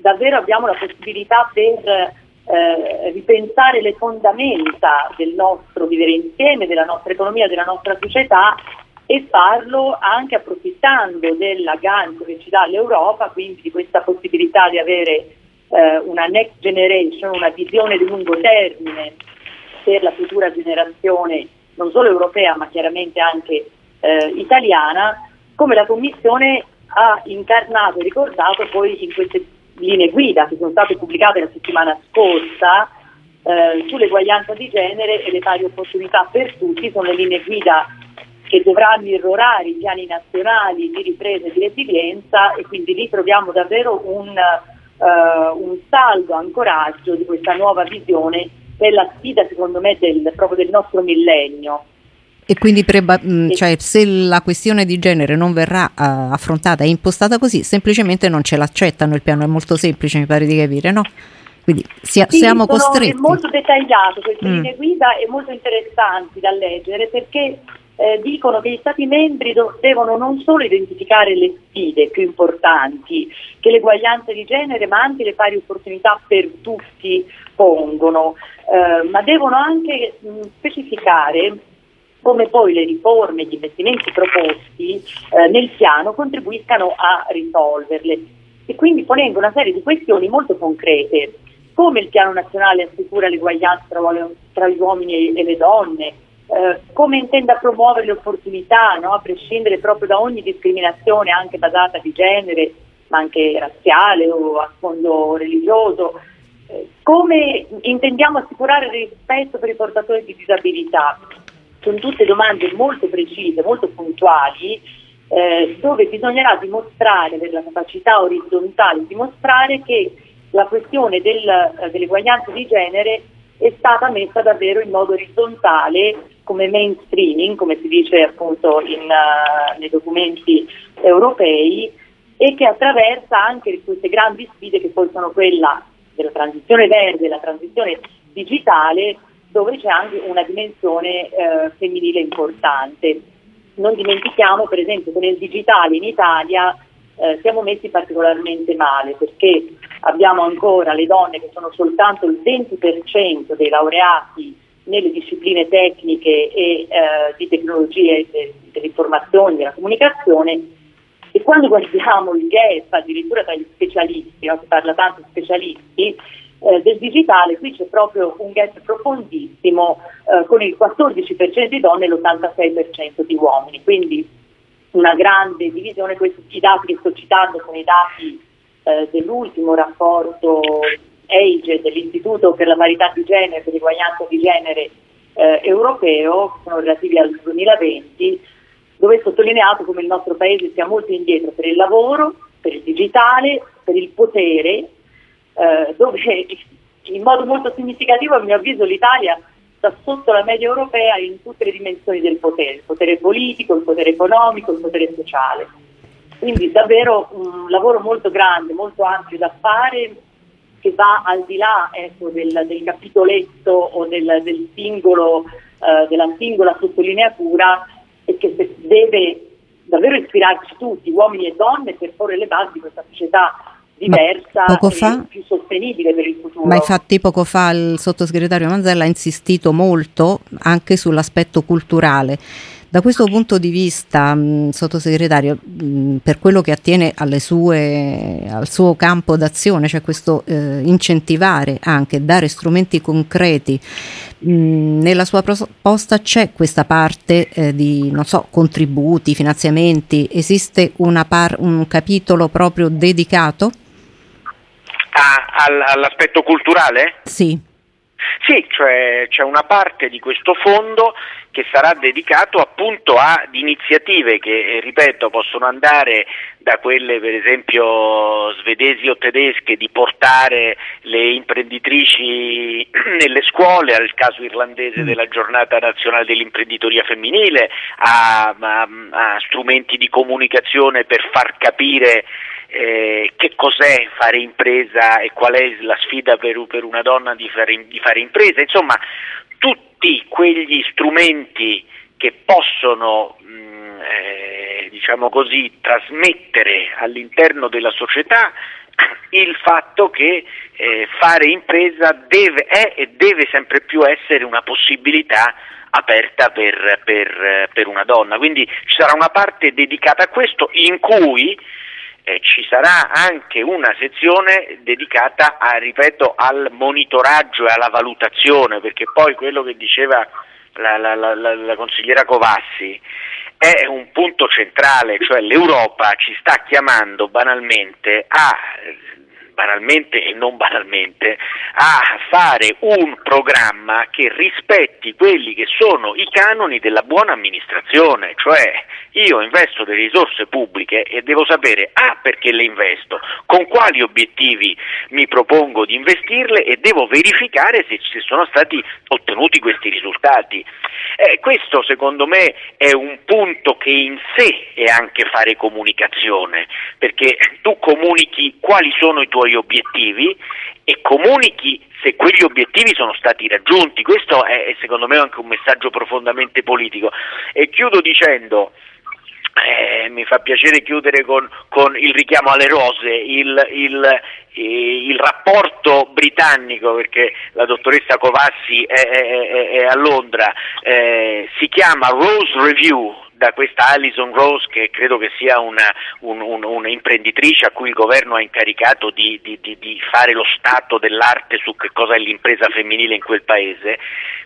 davvero abbiamo la possibilità per Eh, ripensare le fondamenta del nostro vivere insieme, della nostra economia, della nostra società, e farlo anche approfittando della gancio che ci dà l'Europa, quindi di questa possibilità di avere eh, una next generation, una visione di lungo termine per la futura generazione non solo europea ma chiaramente anche eh, italiana, come la Commissione ha incarnato e ricordato poi in queste linee guida che sono state pubblicate la settimana scorsa eh, sull'eguaglianza di genere e le pari opportunità per tutti. Sono le linee guida che dovranno irrorare i piani nazionali di ripresa e di resilienza, e quindi lì troviamo davvero un, eh, un saldo ancoraggio di questa nuova visione per la sfida, secondo me, del, proprio del nostro millennio. E quindi preba- cioè, se la questione di genere non verrà uh, affrontata e impostata così, semplicemente non ce l'accettano. Il piano è molto semplice, mi pare di capire, no? Quindi sia- sì, siamo sono, costretti. È molto dettagliato, queste mm. linee guida, e molto interessanti da leggere, perché eh, dicono che gli Stati membri do- devono non solo identificare le sfide più importanti che l'eguaglianza di genere, ma anche le pari opportunità per tutti pongono, eh, ma devono anche mh, specificare come poi le riforme e gli investimenti proposti eh, nel piano contribuiscano a risolverle, e quindi ponendo una serie di questioni molto concrete, come il piano nazionale assicura l'eguaglianza tra, tra gli uomini e, e le donne, eh, come intenda promuovere le opportunità, no? A prescindere proprio da ogni discriminazione, anche basata di genere, ma anche razziale o a sfondo religioso, eh, come intendiamo assicurare il rispetto per i portatori di disabilità. Sono tutte domande molto precise, molto puntuali, eh, dove bisognerà dimostrare, per la capacità orizzontale, dimostrare che la questione del, dell'eguaglianza di genere è stata messa davvero in modo orizzontale, come mainstreaming, come si dice appunto in, uh, nei documenti europei, e che attraversa anche queste grandi sfide che poi sono quella della transizione verde, la transizione digitale, dove c'è anche una dimensione eh, femminile importante. Non dimentichiamo, per esempio, che nel digitale in Italia eh, siamo messi particolarmente male, perché abbiamo ancora le donne che sono soltanto il venti per cento dei laureati nelle discipline tecniche e eh, di tecnologie de, dell'informazione, della comunicazione, e quando guardiamo il gap addirittura tra gli specialisti, no? Si parla tanto di specialisti, Eh, del digitale, qui c'è proprio un gap profondissimo eh, con il quattordici per cento di donne e l'ottantasei per cento di uomini, quindi una grande divisione. Questi i dati che sto citando sono i dati eh, dell'ultimo rapporto E I G E dell'Istituto per la parità di genere, per l'uguaglianza di genere eh, europeo, sono relativi al duemilaventi, dove è sottolineato come il nostro paese sia molto indietro per il lavoro, per il digitale, per il potere, eh, dove in modo molto significativo, a mio avviso, l'Italia sta sotto la media europea in tutte le dimensioni del potere, il potere politico, il potere economico, il potere sociale. Quindi davvero un lavoro molto grande, molto ampio da fare, che va al di là, ecco, del, del capitoletto o del, del singolo, eh, della singola sottolineatura, e che deve davvero ispirarci tutti, uomini e donne, per porre le basi di questa società diversa fa, e più sostenibile per il futuro. Ma infatti poco fa il sottosegretario Manzella ha insistito molto anche sull'aspetto culturale. Da questo punto di vista, mh, sottosegretario, mh, per quello che attiene alle sue, al suo campo d'azione, cioè questo eh, incentivare anche, dare strumenti concreti, mh, nella sua proposta c'è questa parte eh, di, non so, contributi, finanziamenti, esiste una par- un capitolo proprio dedicato? Ah, all- all'aspetto culturale? Sì. Sì, cioè c'è una parte di questo fondo che sarà dedicato appunto ad iniziative che, ripeto, possono andare da quelle per esempio svedesi o tedesche di portare le imprenditrici nelle scuole, al caso irlandese della giornata nazionale dell'imprenditoria femminile, a, a, a strumenti di comunicazione per far capire Eh, che cos'è fare impresa e qual è la sfida per, per una donna di fare, di fare impresa, insomma tutti quegli strumenti che possono mh, eh, diciamo così trasmettere all'interno della società il fatto che eh, fare impresa deve, è e deve sempre più essere una possibilità aperta per, per, per una donna, quindi ci sarà una parte dedicata a questo in cui Eh, ci sarà anche una sezione dedicata, a, ripeto, al monitoraggio e alla valutazione, perché poi quello che diceva la, la, la, la consigliera Covassi è un punto centrale, cioè l'Europa ci sta chiamando banalmente a, banalmente e non banalmente, a fare un programma che rispetti quelli che sono i canoni della buona amministrazione, cioè io investo delle risorse pubbliche e devo sapere A, perché le investo, con quali obiettivi mi propongo di investirle e devo verificare se ci sono stati ottenuti questi risultati. Eh, questo secondo me è un punto che in sé è anche fare comunicazione, perché tu comunichi quali sono i tuoi obiettivi e comunichi se quegli obiettivi sono stati raggiunti. Questo è secondo me anche un messaggio profondamente politico. E chiudo dicendo, eh, mi fa piacere chiudere con, con il richiamo alle rose, il, il, il rapporto britannico, perché la dottoressa Covassi è, è, è, è a Londra, eh, si chiama Rose Review, da questa Alison Rose, che credo che sia una un, un, un'imprenditrice a cui il governo ha incaricato di, di, di, di fare lo stato dell'arte su che cosa è l'impresa femminile in quel paese.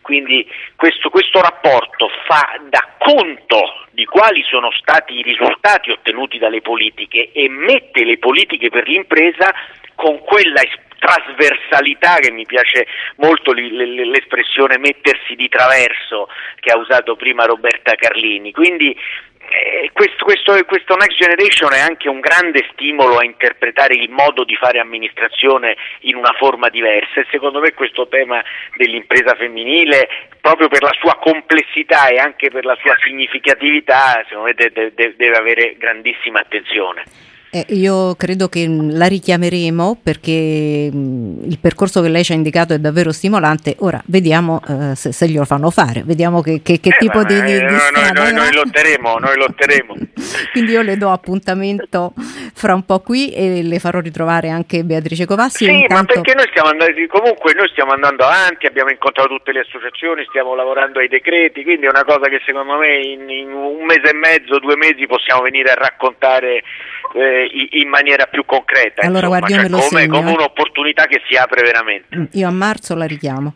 Quindi questo, questo rapporto fa da conto di quali sono stati i risultati ottenuti dalle politiche e mette le politiche per l'impresa con quella trasversalità, che mi piace molto l'espressione mettersi di traverso, che ha usato prima Roberta Carlini. Quindi eh, questo, questo, questo Next Generation è anche un grande stimolo a interpretare il modo di fare amministrazione in una forma diversa, e secondo me questo tema dell'impresa femminile, proprio per la sua complessità e anche per la sua significatività, secondo me de- de- deve avere grandissima attenzione. Eh, io credo che la richiameremo, perché mh, il percorso che lei ci ha indicato è davvero stimolante. Ora vediamo eh, se, se glielo fanno fare, vediamo che, che, che eh, tipo di, di, di no, strada noi, noi lotteremo, noi lotteremo. Quindi io le do appuntamento fra un po' qui e le farò ritrovare anche Beatrice Covassi. Sì, intanto... ma perché noi stiamo andando, comunque noi stiamo andando avanti, abbiamo incontrato tutte le associazioni, stiamo lavorando ai decreti, quindi è una cosa che secondo me in, in un mese e mezzo, due mesi possiamo venire a raccontare eh, in maniera più concreta, allora, insomma, guardi, io cioè, me lo come, segno, come un'opportunità che si apre veramente. Io a marzo la richiamo.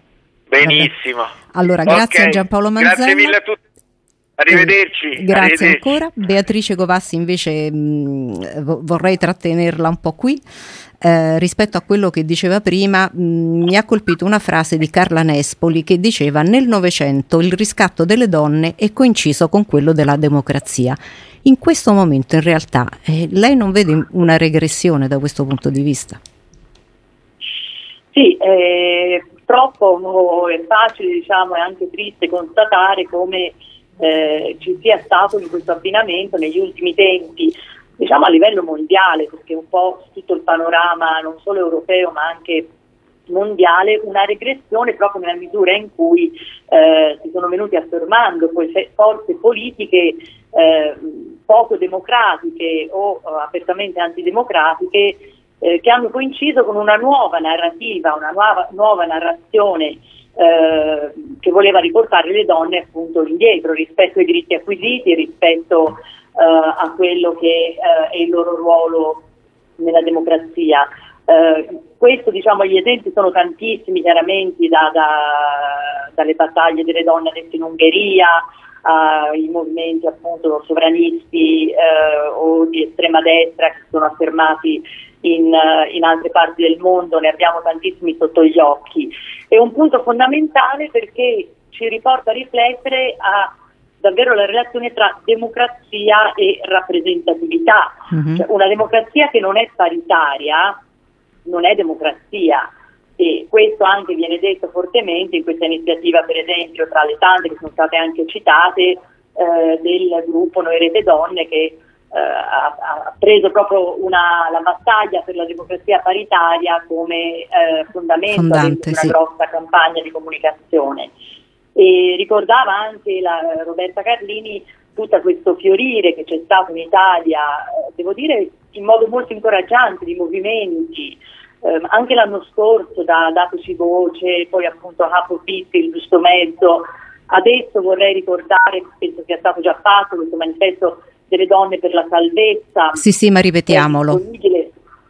Benissimo. Vabbè. Allora, grazie okay. a Giampaolo Manzella. Grazie mille a tutti. Arrivederci. Grazie arrivederci. Ancora. Beatrice Covassi invece mh, vorrei trattenerla un po' qui. Eh, rispetto a quello che diceva prima, mh, mi ha colpito una frase di Carla Nespoli che diceva: nel Novecento il riscatto delle donne è coinciso con quello della democrazia. In questo momento in realtà eh, lei non vede una regressione da questo punto di vista? Sì, eh, purtroppo è facile, diciamo, è anche triste constatare come eh, ci sia stato in questo abbinamento negli ultimi tempi, diciamo a livello mondiale, perché un po' tutto il panorama non solo europeo ma anche mondiale, una regressione proprio nella misura in cui eh, si sono venuti affermando queste forze politiche eh, poco democratiche o eh, apertamente antidemocratiche eh, che hanno coinciso con una nuova narrativa, una nuova, nuova narrazione eh, che voleva riportare le donne appunto indietro rispetto ai diritti acquisiti e rispetto Uh, a quello che uh, è il loro ruolo nella democrazia. Uh, questo, diciamo, gli esempi sono tantissimi, chiaramente da, da, dalle battaglie delle donne adesso in Ungheria, ai uh, movimenti appunto sovranisti uh, o di estrema destra che sono affermati in, uh, in altre parti del mondo, ne abbiamo tantissimi sotto gli occhi. È un punto fondamentale perché ci riporta a riflettere a davvero la relazione tra democrazia e rappresentatività. Mm-hmm. Cioè, una democrazia che non è paritaria non è democrazia, e questo anche viene detto fortemente in questa iniziativa, per esempio, tra le tante che sono state anche citate, eh, del gruppo Noi Rete Donne, che eh, ha, ha preso proprio una, la battaglia per la democrazia paritaria come eh, fondamento Fondante, di una sì. grossa campagna di comunicazione. E ricordava anche la Roberta Carlini tutto questo fiorire che c'è stato in Italia, devo dire in modo molto incoraggiante, di movimenti, eh, anche l'anno scorso da Dateci Voce, poi appunto HalfOfIt, il giusto mezzo. Adesso vorrei ricordare, penso sia stato già fatto, questo manifesto delle donne per la salvezza. Sì, sì, ma ripetiamolo.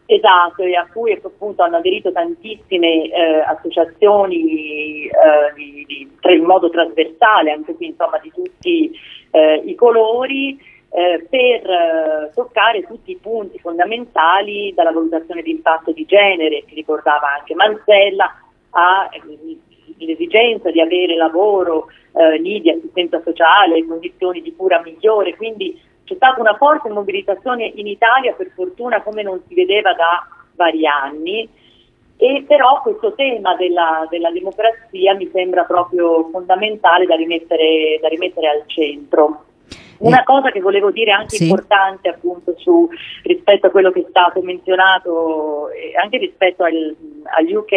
Esatto, e a cui appunto hanno aderito tantissime eh, associazioni eh, di, di, in modo trasversale, anche qui insomma di tutti eh, i colori, eh, per eh, toccare tutti i punti fondamentali, dalla valutazione di impatto di genere, che ricordava anche Manzella, all'esigenza eh, di avere lavoro, eh, nidi, assistenza sociale, condizioni di cura migliore. Quindi c'è stata una forte mobilitazione in Italia, per fortuna, come non si vedeva da vari anni, e però questo tema della, della democrazia mi sembra proprio fondamentale da rimettere, da rimettere al centro. Una cosa che volevo dire anche sì. importante appunto su rispetto a quello che è stato menzionato, e anche rispetto al, all'U K,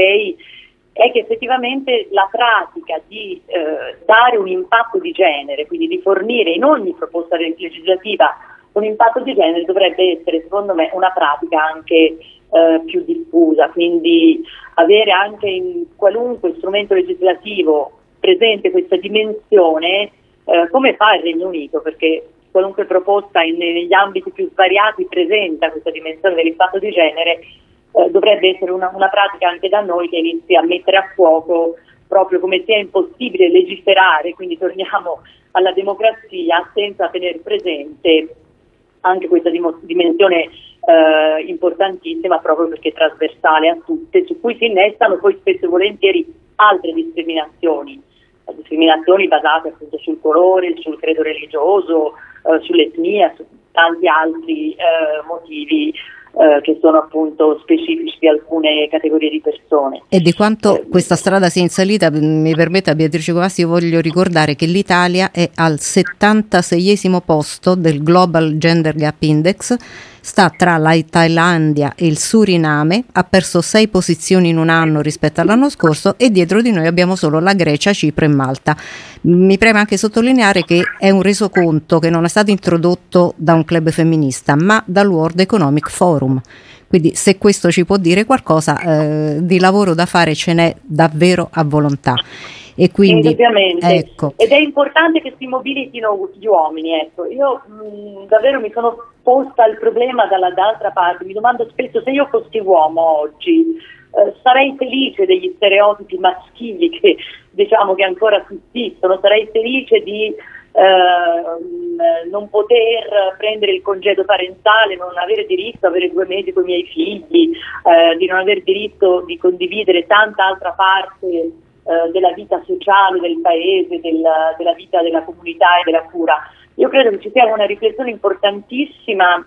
è che effettivamente la pratica di eh, dare un impatto di genere, quindi di fornire in ogni proposta legislativa un impatto di genere, dovrebbe essere, secondo me, una pratica anche eh, più diffusa. Quindi avere anche in qualunque strumento legislativo presente questa dimensione, eh, come fa il Regno Unito, perché qualunque proposta in, negli ambiti più svariati presenta questa dimensione dell'impatto di genere, dovrebbe essere una, una pratica anche da noi che inizi a mettere a fuoco, proprio come sia impossibile legiferare, quindi torniamo alla democrazia senza tenere presente anche questa dim- dimensione eh, importantissima, proprio perché trasversale a tutte, su cui si innestano poi spesso e volentieri altre discriminazioni, discriminazioni basate appunto sul colore, sul credo religioso, eh, sull'etnia, su tanti altri eh, motivi Eh, che sono appunto specifici di alcune categorie di persone. E di quanto eh, questa strada sia in salita, mi permetta Beatrice Covassi, io voglio ricordare che l'Italia è al settantaseiesimo posto del Global Gender Gap Index, sta tra la Thailandia e il Suriname, ha perso sei posizioni in un anno rispetto all'anno scorso, e dietro di noi abbiamo solo la Grecia, Cipro e Malta. Mi preme anche sottolineare che è un resoconto che non è stato introdotto da un club femminista, ma dal World Economic Forum. Quindi, se questo ci può dire qualcosa, eh, di lavoro da fare ce n'è davvero a volontà. E quindi, ecco. Ed è importante che si mobilitino gli uomini. Ecco. Io mh, davvero mi sono posta il problema dalla, dall'altra parte. Mi domando spesso, se io fossi uomo oggi, eh, sarei felice degli stereotipi maschili che, diciamo, che ancora sussistono, sarei felice di eh, non poter prendere il congedo parentale, non avere diritto a avere due mesi con i miei figli, eh, di non aver diritto di condividere tanta altra parte eh, della vita sociale del paese, della, della vita della comunità e della cura. Io credo che ci sia una riflessione importantissima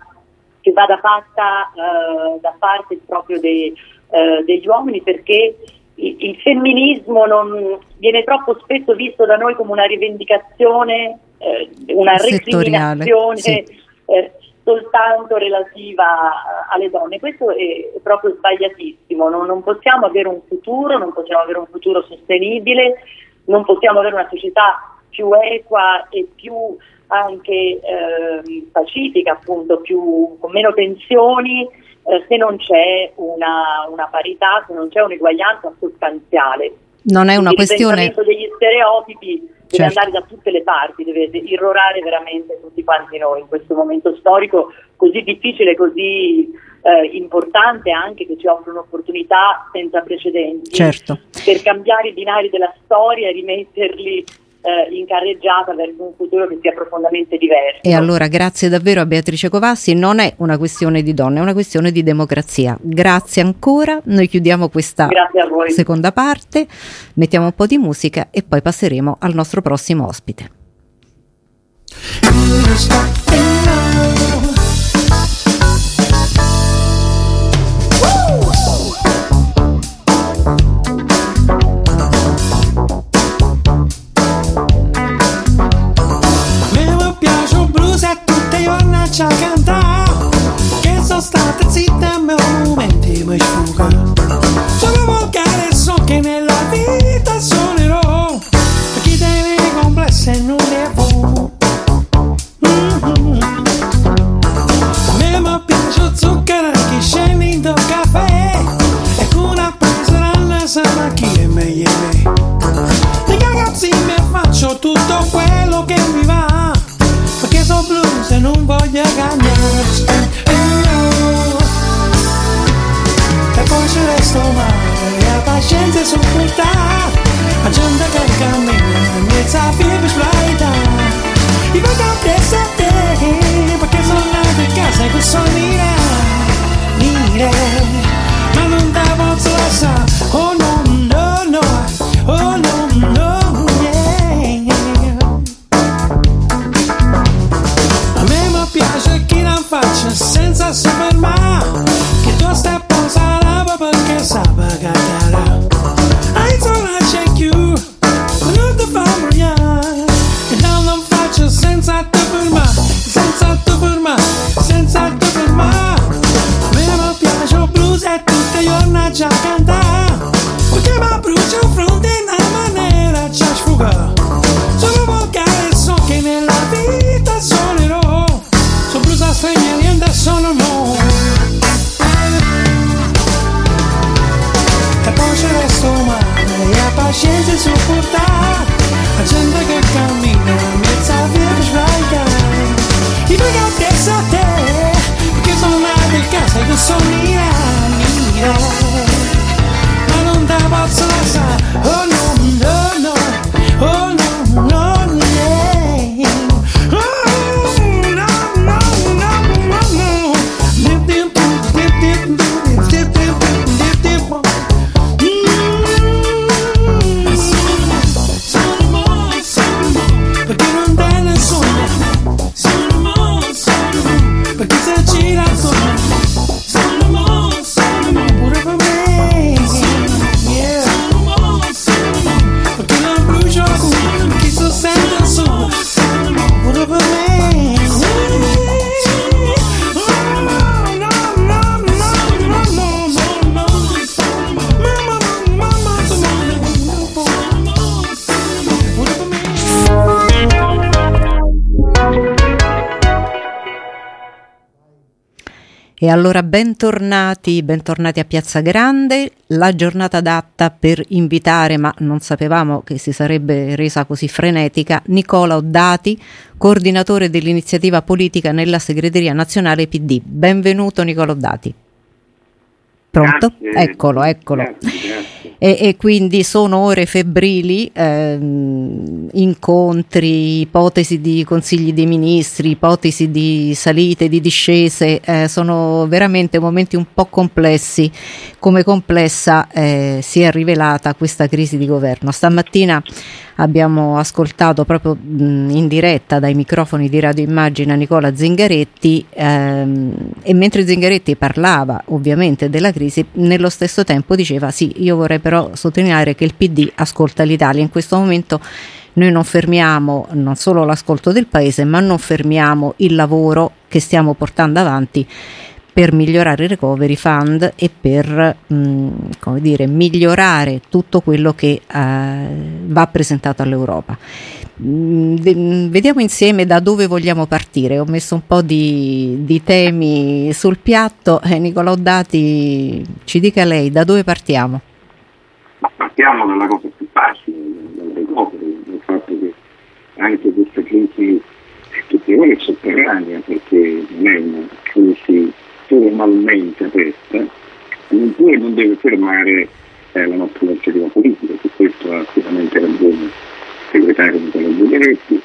che vada fatta eh, da parte proprio dei, eh, degli uomini, perché il, il femminismo non viene troppo spesso visto da noi come una rivendicazione, eh, una recriminazione, sì, eh, soltanto relativa alle donne. Questo è proprio sbagliatissimo. Non, non possiamo avere un futuro, non possiamo avere un futuro sostenibile, non possiamo avere una società più equa e più anche eh, pacifica, appunto, più con meno tensioni, eh, se non c'è una, una parità, se non c'è un'eguaglianza sostanziale. Non è una questione. Il ripensamento degli stereotipi deve certo. andare da tutte le parti, deve irrorare veramente tutti quanti noi in questo momento storico così difficile, così eh, importante anche, che ci offre un'opportunità senza precedenti, certo. per cambiare i binari della storia e rimetterli in carreggiata verso un futuro che sia profondamente diverso. E allora grazie davvero a Beatrice Covassi. Non è una questione di donne, è una questione di democrazia. Grazie ancora. Noi chiudiamo questa seconda parte, mettiamo un po' di musica e poi passeremo al nostro prossimo ospite. A cantare che sono state zitte e me momenti mi sfuga. Sono volgare e so che nella vita suonerò per chi dei miei complessi non ne può. Mm-hmm. A me mi piace zucchero che scende in do caffè e con una paesana sa ma chi è meglio di me. Ragazzi mi faccio tutto quello che mi va, perché sono blu se non voglio cambiare. E io e poi ci resto male, la pazienza è supportata, la gente che cammina mi sapeva per splaità. I vagabonesi a te, perché sono nato in casa e questo mira, mira, ma non da posso lasciare. Oh no, no, no, oh no, no. Senza supermare che tu stai a pensare perché sa pagare. Hai solo c'è più, non ti fa morire. E non lo faccio senza te fermare, senza te fermare, senza te fermare. A me mi piace il blues e tutte le giornate a cantare, perché mi brucia il fronte in una maniera già sfugata. Solo volgare so che nella vita suonerò, so blues a stringere. Sono mo e poi ci resto male, la pazienza è supportata, la gente che cammina mezza via per sbagliare. I vagabonesi a te, perché sono nato in casa e questo mia, mia, ma non te posso lasciare. Oh no, no, no, oh no, no. E allora bentornati, bentornati a Piazza Grande, la giornata adatta per invitare, ma non sapevamo che si sarebbe resa così frenetica, Nicola Oddati, coordinatore dell'iniziativa politica nella segreteria nazionale P D. Benvenuto Nicola Oddati. Pronto? Grazie. Eccolo, eccolo. Grazie, grazie. e, e quindi sono ore febbrili, ehm, incontri, ipotesi di consigli dei ministri, ipotesi di salite, di discese, eh, sono veramente momenti un po' complessi, come complessa eh, si è rivelata questa crisi di governo. Stamattina abbiamo ascoltato proprio in diretta dai microfoni di Radio Immagina Nicola Zingaretti, ehm, e mentre Zingaretti parlava ovviamente della crisi, nello stesso tempo diceva: sì, io vorrei però sottolineare che il P D ascolta l'Italia. In questo momento noi non fermiamo non solo l'ascolto del paese, ma non fermiamo il lavoro che stiamo portando avanti per migliorare il recovery fund e per mh, come dire, migliorare tutto quello che eh, va presentato all'Europa. Mh, de- vediamo insieme da dove vogliamo partire. Ho messo un po' di, di temi sul piatto. Eh, Nicola Oddati, ci dica lei da dove partiamo. Ma partiamo dalla cosa più facile, dal recovery, dal fatto che anche questa crisi è tutti noi sotterranea, perché non è una crisi formalmente aperta, oppure non deve fermare eh, la nostra iniziativa politica. Su questo ha sicuramente ragione il segretario Nicola Zingaretti,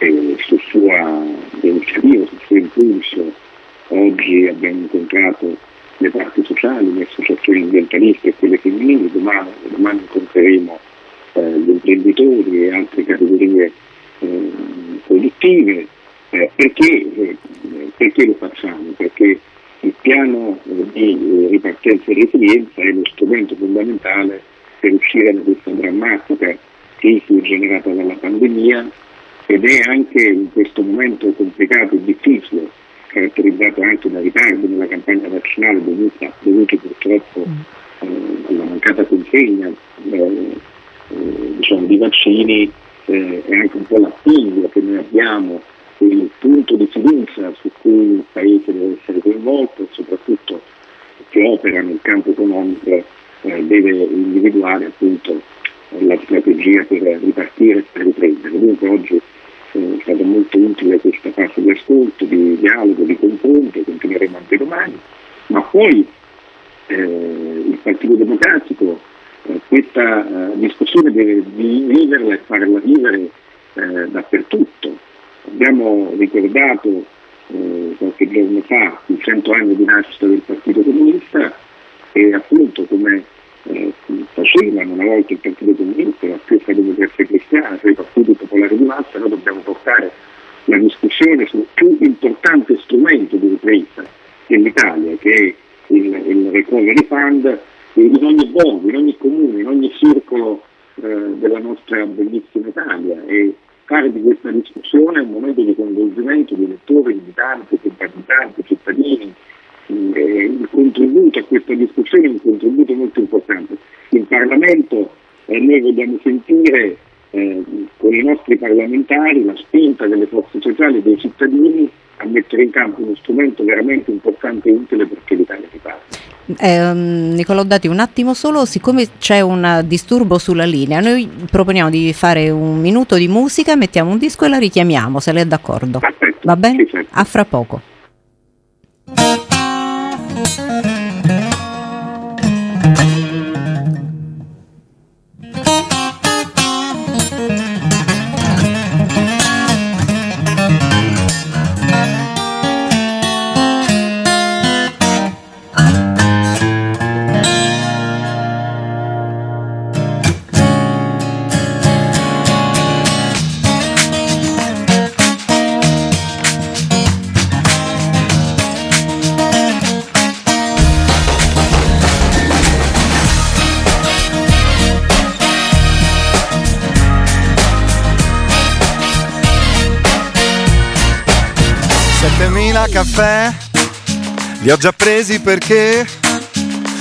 e su sua iniziativa, sul suo impulso, oggi abbiamo incontrato le parti sociali, le associazioni ambientaliste e quelle femminili, domani, domani incontreremo eh, gli imprenditori e altre categorie eh, produttive. Eh, perché, eh, perché lo facciamo? Perché il piano di ripartenza e resilienza è lo strumento fondamentale per uscire da questa drammatica crisi generata dalla pandemia, ed è anche in questo momento complicato e difficile, caratterizzato anche da ritardo nella campagna vaccinale dovuta, dovuto purtroppo eh, alla mancata consegna eh, eh, diciamo, di vaccini, eh, è anche un po' la figlia che noi abbiamo, il punto di fiducia su cui il Paese deve essere coinvolto, e soprattutto che opera nel campo economico eh, deve individuare appunto la strategia per ripartire e per riprendere. Dunque oggi eh, è stata molto utile questa fase di ascolto, di dialogo, di confronto, continueremo anche domani, ma poi eh, il Partito Democratico eh, questa eh, discussione deve viverla e farla vivere eh, dappertutto. Abbiamo ricordato eh, qualche giorno fa i cento anni di nascita del Partito Comunista, e appunto come eh, facevano una volta il Partito Comunista, la stessa Democrazia Cristiana, cioè i partiti popolari di massa, noi dobbiamo portare la discussione sul più importante strumento di ripresa dell'Italia, che è il, il recovery fund, in ogni borgo, in ogni comune, in ogni circolo eh, della nostra bellissima Italia. E fare di questa discussione un momento di coinvolgimento di elettori, di militanti, simpatizzanti, cittadini. Il contributo a questa discussione è un contributo molto importante. In Parlamento eh, noi vogliamo sentire eh, con i nostri parlamentari la spinta delle forze sociali e dei cittadini a mettere in campo uno strumento veramente importante e utile perché l'Italia si parla. Eh, Nicola Oddati, un attimo solo, siccome c'è un disturbo sulla linea, noi proponiamo di fare un minuto di musica, mettiamo un disco e la richiamiamo, se lei è d'accordo. Perfetto. Va bene? Sì, certo. A fra poco. Caffè, li ho già presi perché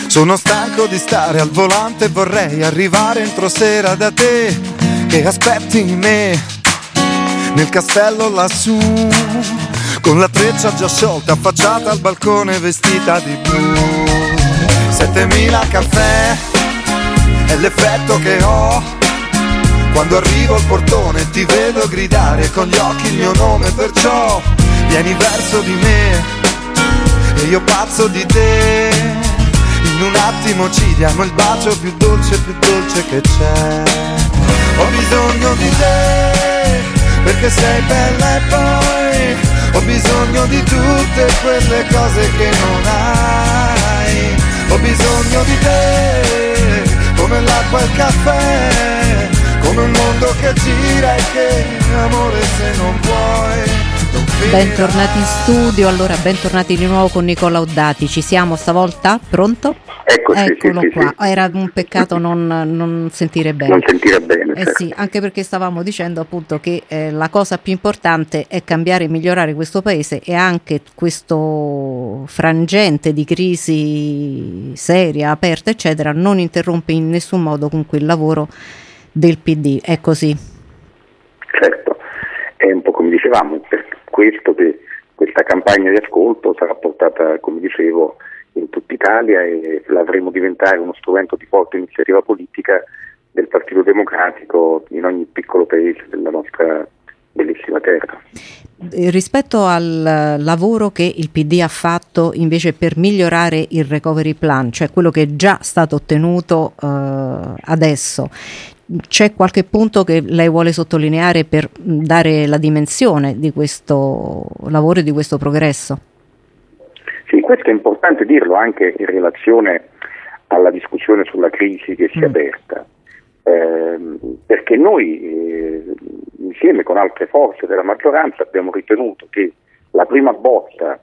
sono stanco di stare al volante e vorrei arrivare entro sera da te, che aspetti me nel castello lassù, con la treccia già sciolta, affacciata al balcone, vestita di blu. Settemila caffè è l'effetto che ho quando arrivo al portone e ti vedo gridare con gli occhi il mio nome, perciò vieni verso di me e io pazzo di te. In un attimo ci diamo il bacio più dolce, più dolce che c'è. Ho bisogno di te, perché sei bella e poi ho bisogno di tutte quelle cose che non hai. Ho bisogno di te, come l'acqua e il caffè, come un mondo che gira e che amore se non vuoi. Bentornati in studio, allora bentornati di nuovo con Nicola Oddati, ci siamo stavolta? Pronto? Eccoci, eccolo sì, qua, sì, sì. Era un peccato non, non sentire bene. Non sentire bene, eh certo. Sì, anche perché stavamo dicendo appunto che eh, la cosa più importante è cambiare e migliorare questo paese, e anche questo frangente di crisi seria, aperta eccetera non interrompe in nessun modo comunque il lavoro del P D, è così? Certo, è un po' come dicevamo, perché questo che questa campagna di ascolto sarà portata, come dicevo, in tutta Italia e l'avremo diventare uno strumento di forte iniziativa politica del Partito Democratico in ogni piccolo paese della nostra bellissima terra. Rispetto al lavoro che il P D ha fatto invece per migliorare il recovery plan, cioè quello che è già stato ottenuto eh, adesso, c'è qualche punto che lei vuole sottolineare per dare la dimensione di questo lavoro e di questo progresso? Sì, questo è importante dirlo anche in relazione alla discussione sulla crisi che si è mm. aperta, eh, perché noi eh, insieme con altre forze della maggioranza abbiamo ritenuto che la prima bozza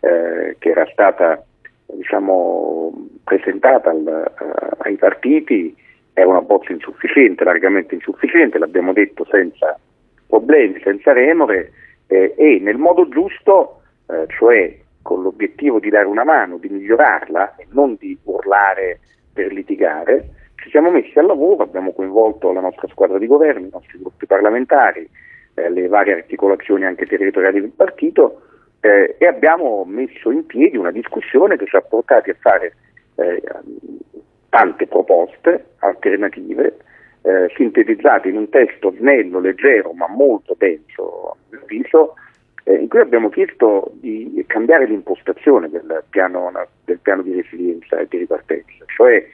eh, che era stata diciamo presentata al, a, ai partiti è una bozza insufficiente, largamente insufficiente, l'abbiamo detto senza problemi, senza remore eh, e nel modo giusto, eh, cioè con l'obiettivo di dare una mano, di migliorarla e non di urlare per litigare, ci siamo messi al lavoro, abbiamo coinvolto la nostra squadra di governo, i nostri gruppi parlamentari, eh, le varie articolazioni anche territoriali del partito eh, e abbiamo messo in piedi una discussione che ci ha portati a fare eh, tante proposte alternative eh, sintetizzate in un testo snello, leggero ma molto denso a mio avviso, eh, in cui abbiamo chiesto di cambiare l'impostazione del piano, del piano di resilienza e di ripartenza, cioè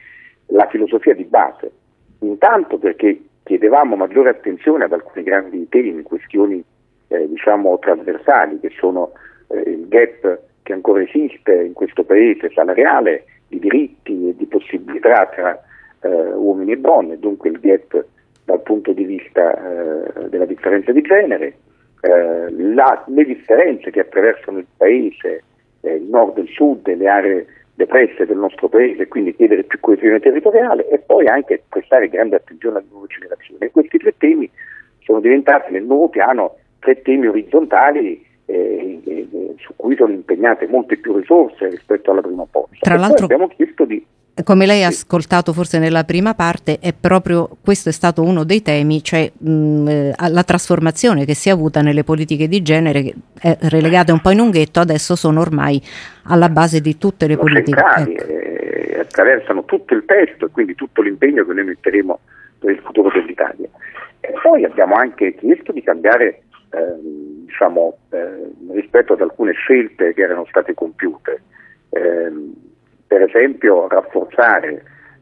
la filosofia di base, intanto perché chiedevamo maggiore attenzione ad alcuni grandi temi, questioni eh, diciamo trasversali che sono eh, il gap che ancora esiste in questo paese salariale, di diritti e di possibilità tra eh, uomini e donne, dunque il gap dal punto di vista eh, della differenza di genere, eh, la, le differenze che attraversano il paese, eh, il nord e il sud, le aree depresse del nostro paese, quindi chiedere più coesione territoriale e poi anche prestare grande attenzione alle nuove generazioni. E questi tre temi sono diventati nel nuovo piano tre temi orizzontali Eh, eh, eh, su cui sono impegnate molte più risorse rispetto alla prima bozza. Tra e l'altro abbiamo chiesto di, come lei sì. ha ascoltato forse nella prima parte, è proprio questo è stato uno dei temi, cioè mh, la trasformazione che si è avuta nelle politiche di genere, che è relegate un po' in un ghetto, adesso sono ormai alla base di tutte le sono politiche centrali, ecco. eh, attraversano tutto il testo e quindi tutto l'impegno che noi metteremo per il futuro dell'Italia. E poi abbiamo anche chiesto di cambiare Ehm, diciamo eh, rispetto ad alcune scelte che erano state compiute, eh, per esempio rafforzare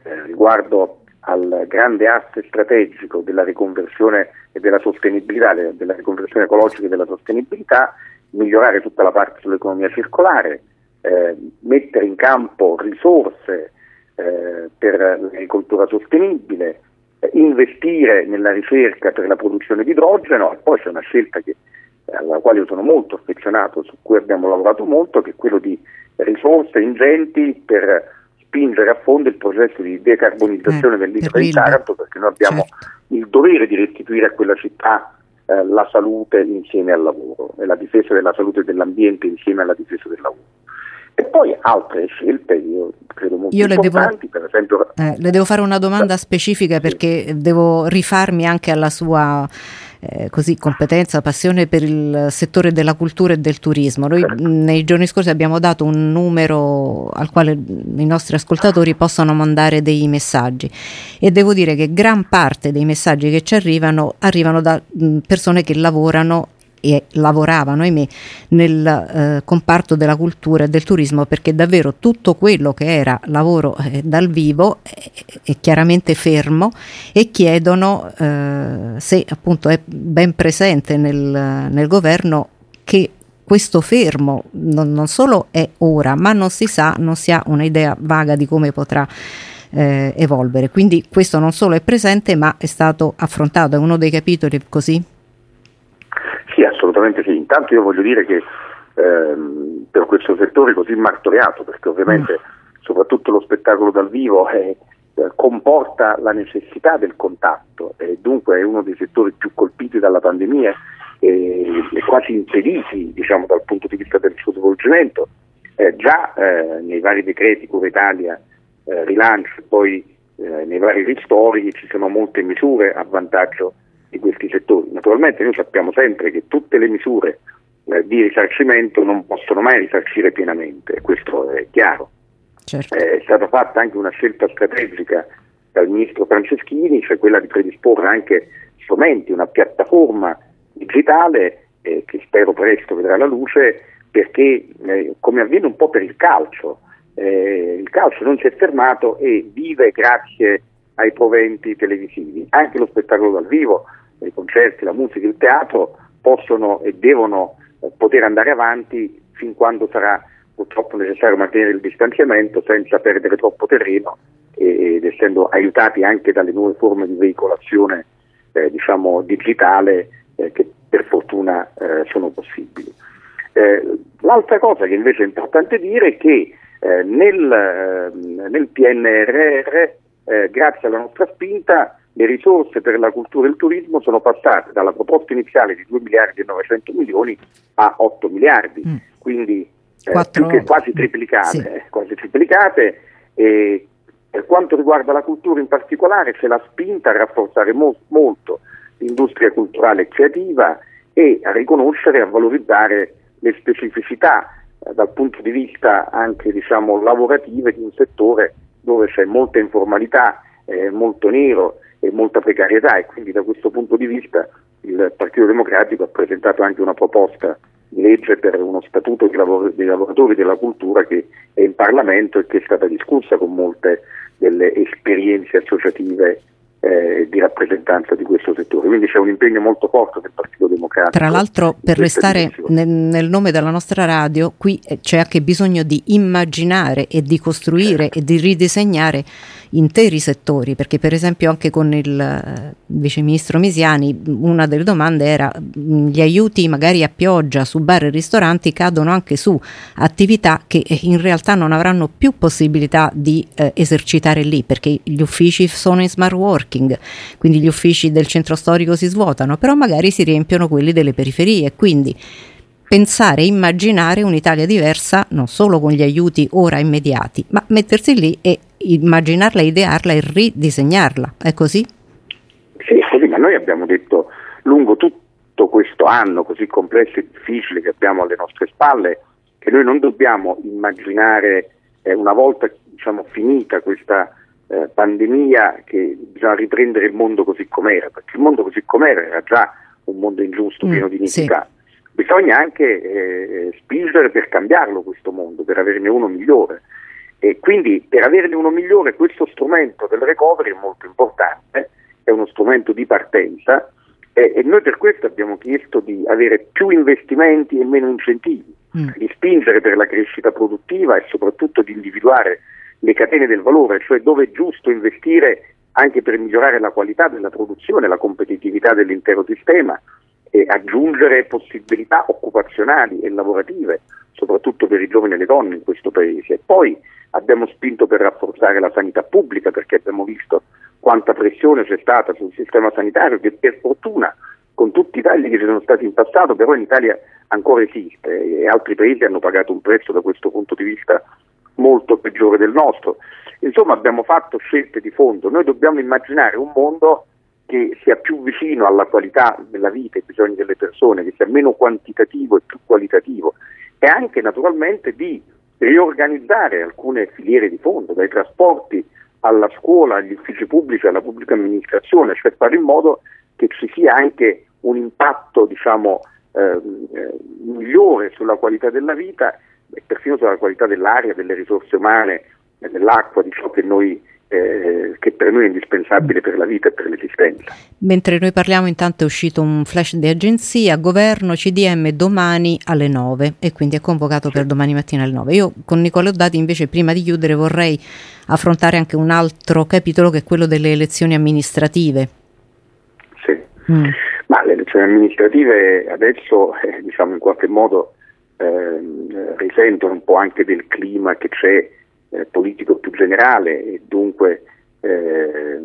eh, riguardo al grande asse strategico della riconversione e della sostenibilità, della riconversione ecologica e della sostenibilità, migliorare tutta la parte sull'economia circolare, eh, mettere in campo risorse eh, per l'agricoltura sostenibile, investire nella ricerca per la produzione di idrogeno, e poi c'è una scelta che, alla quale io sono molto affezionato, su cui abbiamo lavorato molto, che è quello di risorse ingenti per spingere a fondo il processo di decarbonizzazione eh, dell'isola di Taranto, perché noi abbiamo certo. il dovere di restituire a quella città eh, la salute insieme al lavoro, e la difesa della salute e dell'ambiente insieme alla difesa del lavoro. E poi altre scelte, io credo molto io le importanti, devo, per esempio... Eh, le devo fare una domanda specifica perché sì. devo rifarmi anche alla sua eh, così competenza, passione per il settore della cultura e del turismo. Noi certo. nei giorni scorsi abbiamo dato un numero al quale i nostri ascoltatori possono mandare dei messaggi, e devo dire che gran parte dei messaggi che ci arrivano, arrivano da mh, persone che lavorano e lavoravano, ahimè, nel eh, comparto della cultura e del turismo, perché davvero tutto quello che era lavoro eh, dal vivo è, è chiaramente fermo, e chiedono eh, se appunto è ben presente nel, nel governo che questo fermo non, non solo è ora, ma non si sa, non si ha un'idea vaga di come potrà eh, evolvere. Quindi questo non solo è presente, ma è stato affrontato, è uno dei capitoli, così? Sì, assolutamente sì. Intanto io voglio dire che ehm, per questo settore così martoriato, perché ovviamente oh. soprattutto lo spettacolo dal vivo è, eh, comporta la necessità del contatto, e dunque è uno dei settori più colpiti dalla pandemia e quasi impediti, diciamo, dal punto di vista del suo svolgimento. Eh, già eh, nei vari decreti Cura Italia, eh, rilancio, poi eh, nei vari ristori ci sono molte misure a vantaggio di questi settori. Naturalmente noi sappiamo sempre che tutte le misure eh, di risarcimento non possono mai risarcire pienamente, questo è chiaro. Certo. Eh, è stata fatta anche una scelta strategica dal ministro Franceschini, cioè quella di predisporre anche strumenti, una piattaforma digitale eh, che spero presto vedrà la luce, perché eh, come avviene un po' per il calcio, eh, il calcio non si è fermato e vive grazie ai proventi televisivi. Anche lo spettacolo dal vivo, i concerti, la musica, il teatro possono e devono eh, poter andare avanti fin quando sarà purtroppo necessario mantenere il distanziamento senza perdere troppo terreno, ed essendo aiutati anche dalle nuove forme di veicolazione eh, diciamo digitale Eh, che per fortuna eh, sono possibili. Eh, l'altra cosa che invece è importante dire è che eh, nel, eh, nel P N R R, eh, grazie alla nostra spinta, le risorse per la cultura e il turismo sono passate dalla proposta iniziale di due miliardi e novecento milioni a otto miliardi, mm. quindi eh, più che quasi triplicate. Sì. eh, quasi triplicate. E per quanto riguarda la cultura in particolare, c'è la spinta a rafforzare mo- molto l'industria culturale e creativa, e a riconoscere e a valorizzare le specificità eh, dal punto di vista anche, diciamo, lavorative di un settore dove c'è molta informalità, eh, molto nero e molta precarietà, e quindi da questo punto di vista il Partito Democratico ha presentato anche una proposta di legge per uno statuto dei, lavor- dei lavoratori della cultura, che è in Parlamento e che è stata discussa con molte delle esperienze associative Eh, di rappresentanza di questo settore. Quindi c'è un impegno molto forte del Partito Democratico. Tra l'altro, per restare nel, nel nome della nostra radio, qui c'è anche bisogno di immaginare e di costruire, certo, e di ridisegnare interi settori, perché per esempio anche con il vice ministro Misiani una delle domande era: gli aiuti magari a pioggia su bar e ristoranti cadono anche su attività che in realtà non avranno più possibilità di eh, esercitare lì, perché gli uffici sono in smart working, quindi gli uffici del centro storico si svuotano, però magari si riempiono quelli delle periferie. Quindi pensare e immaginare un'Italia diversa, non solo con gli aiuti ora immediati, ma mettersi lì e immaginarla, idearla e ridisegnarla. È così? Sì, è così, ma noi abbiamo detto lungo tutto questo anno così complesso e difficile che abbiamo alle nostre spalle, che noi non dobbiamo immaginare eh, una volta, diciamo, finita questa eh, pandemia, che bisogna riprendere il mondo così com'era, perché il mondo così com'era era già un mondo ingiusto, mm, pieno di iniquità. Sì. Bisogna anche eh, spingere per cambiarlo questo mondo, per averne uno migliore. E quindi per averne uno migliore questo strumento del recovery è molto importante, è uno strumento di partenza, e, e noi per questo abbiamo chiesto di avere più investimenti e meno incentivi, mm. di spingere per la crescita produttiva e soprattutto di individuare le catene del valore, cioè dove è giusto investire anche per migliorare la qualità della produzione, la competitività dell'intero sistema, e aggiungere possibilità occupazionali e lavorative, soprattutto per i giovani e le donne in questo paese. Poi abbiamo spinto per rafforzare la sanità pubblica, perché abbiamo visto quanta pressione c'è stata sul sistema sanitario, che per fortuna, con tutti i tagli che ci sono stati in passato, però in Italia ancora esiste, e altri paesi hanno pagato un prezzo da questo punto di vista molto peggiore del nostro. Insomma, abbiamo fatto scelte di fondo. Noi dobbiamo immaginare un mondo che sia più vicino alla qualità della vita e ai bisogni delle persone, che sia meno quantitativo e più qualitativo, e anche naturalmente di riorganizzare alcune filiere di fondo, dai trasporti alla scuola, agli uffici pubblici, alla pubblica amministrazione, cioè fare in modo che ci sia anche un impatto, diciamo, eh, migliore sulla qualità della vita e persino sulla qualità dell'aria, delle risorse umane, dell'acqua, di ciò che noi Eh, che per noi è indispensabile per la vita e per l'esistenza. Mentre noi parliamo, intanto è uscito un flash di agenzia, governo C D M domani alle nove, e quindi è convocato per domani mattina alle nove. Io con Nicola Oddati invece, prima di chiudere, vorrei affrontare anche un altro capitolo, che è quello delle elezioni amministrative. Sì, mm. ma le elezioni amministrative adesso eh, diciamo in qualche modo eh, risentono un po' anche del clima che c'è politico più generale, e dunque eh,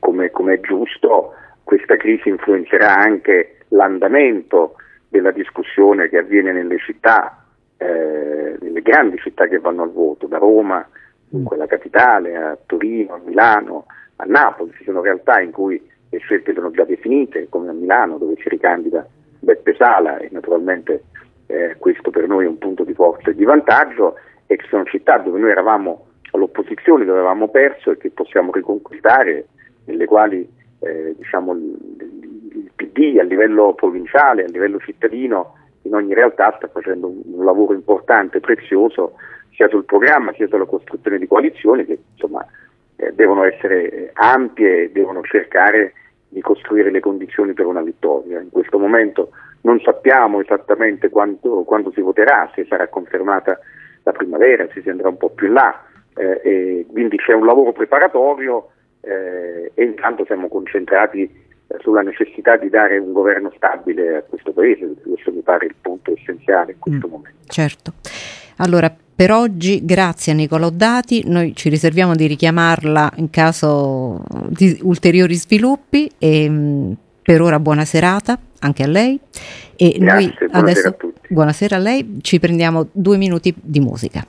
come, come è giusto, questa crisi influenzerà anche l'andamento della discussione che avviene nelle città, eh, nelle grandi città che vanno al voto, da Roma, dunque la capitale, a Torino, a Milano, a Napoli. Ci sono realtà in cui le scelte sono già definite, come a Milano, dove si ricandida Beppe Sala, e naturalmente eh, questo per noi è un punto di forza e di vantaggio. E ci sono città dove noi eravamo all'opposizione, dove avevamo perso, e che possiamo riconquistare, nelle quali eh, diciamo il P D a livello provinciale, a livello cittadino, in ogni realtà sta facendo un lavoro importante, prezioso, sia sul programma sia sulla costruzione di coalizioni che insomma eh, devono essere ampie e devono cercare di costruire le condizioni per una vittoria. In questo momento non sappiamo esattamente quanto, quando si voterà, se sarà confermata la primavera, si andrà un po' più in là, eh, e quindi c'è un lavoro preparatorio eh, e intanto siamo concentrati eh, sulla necessità di dare un governo stabile a questo paese. Questo mi pare il punto essenziale in questo mm, momento. Certo. Allora, per oggi grazie a Nicola Oddati, noi ci riserviamo di richiamarla in caso di ulteriori sviluppi, e mh, per ora buona serata anche a lei, e grazie, noi buonasera adesso a tutti. Buonasera a lei, ci prendiamo due minuti di musica.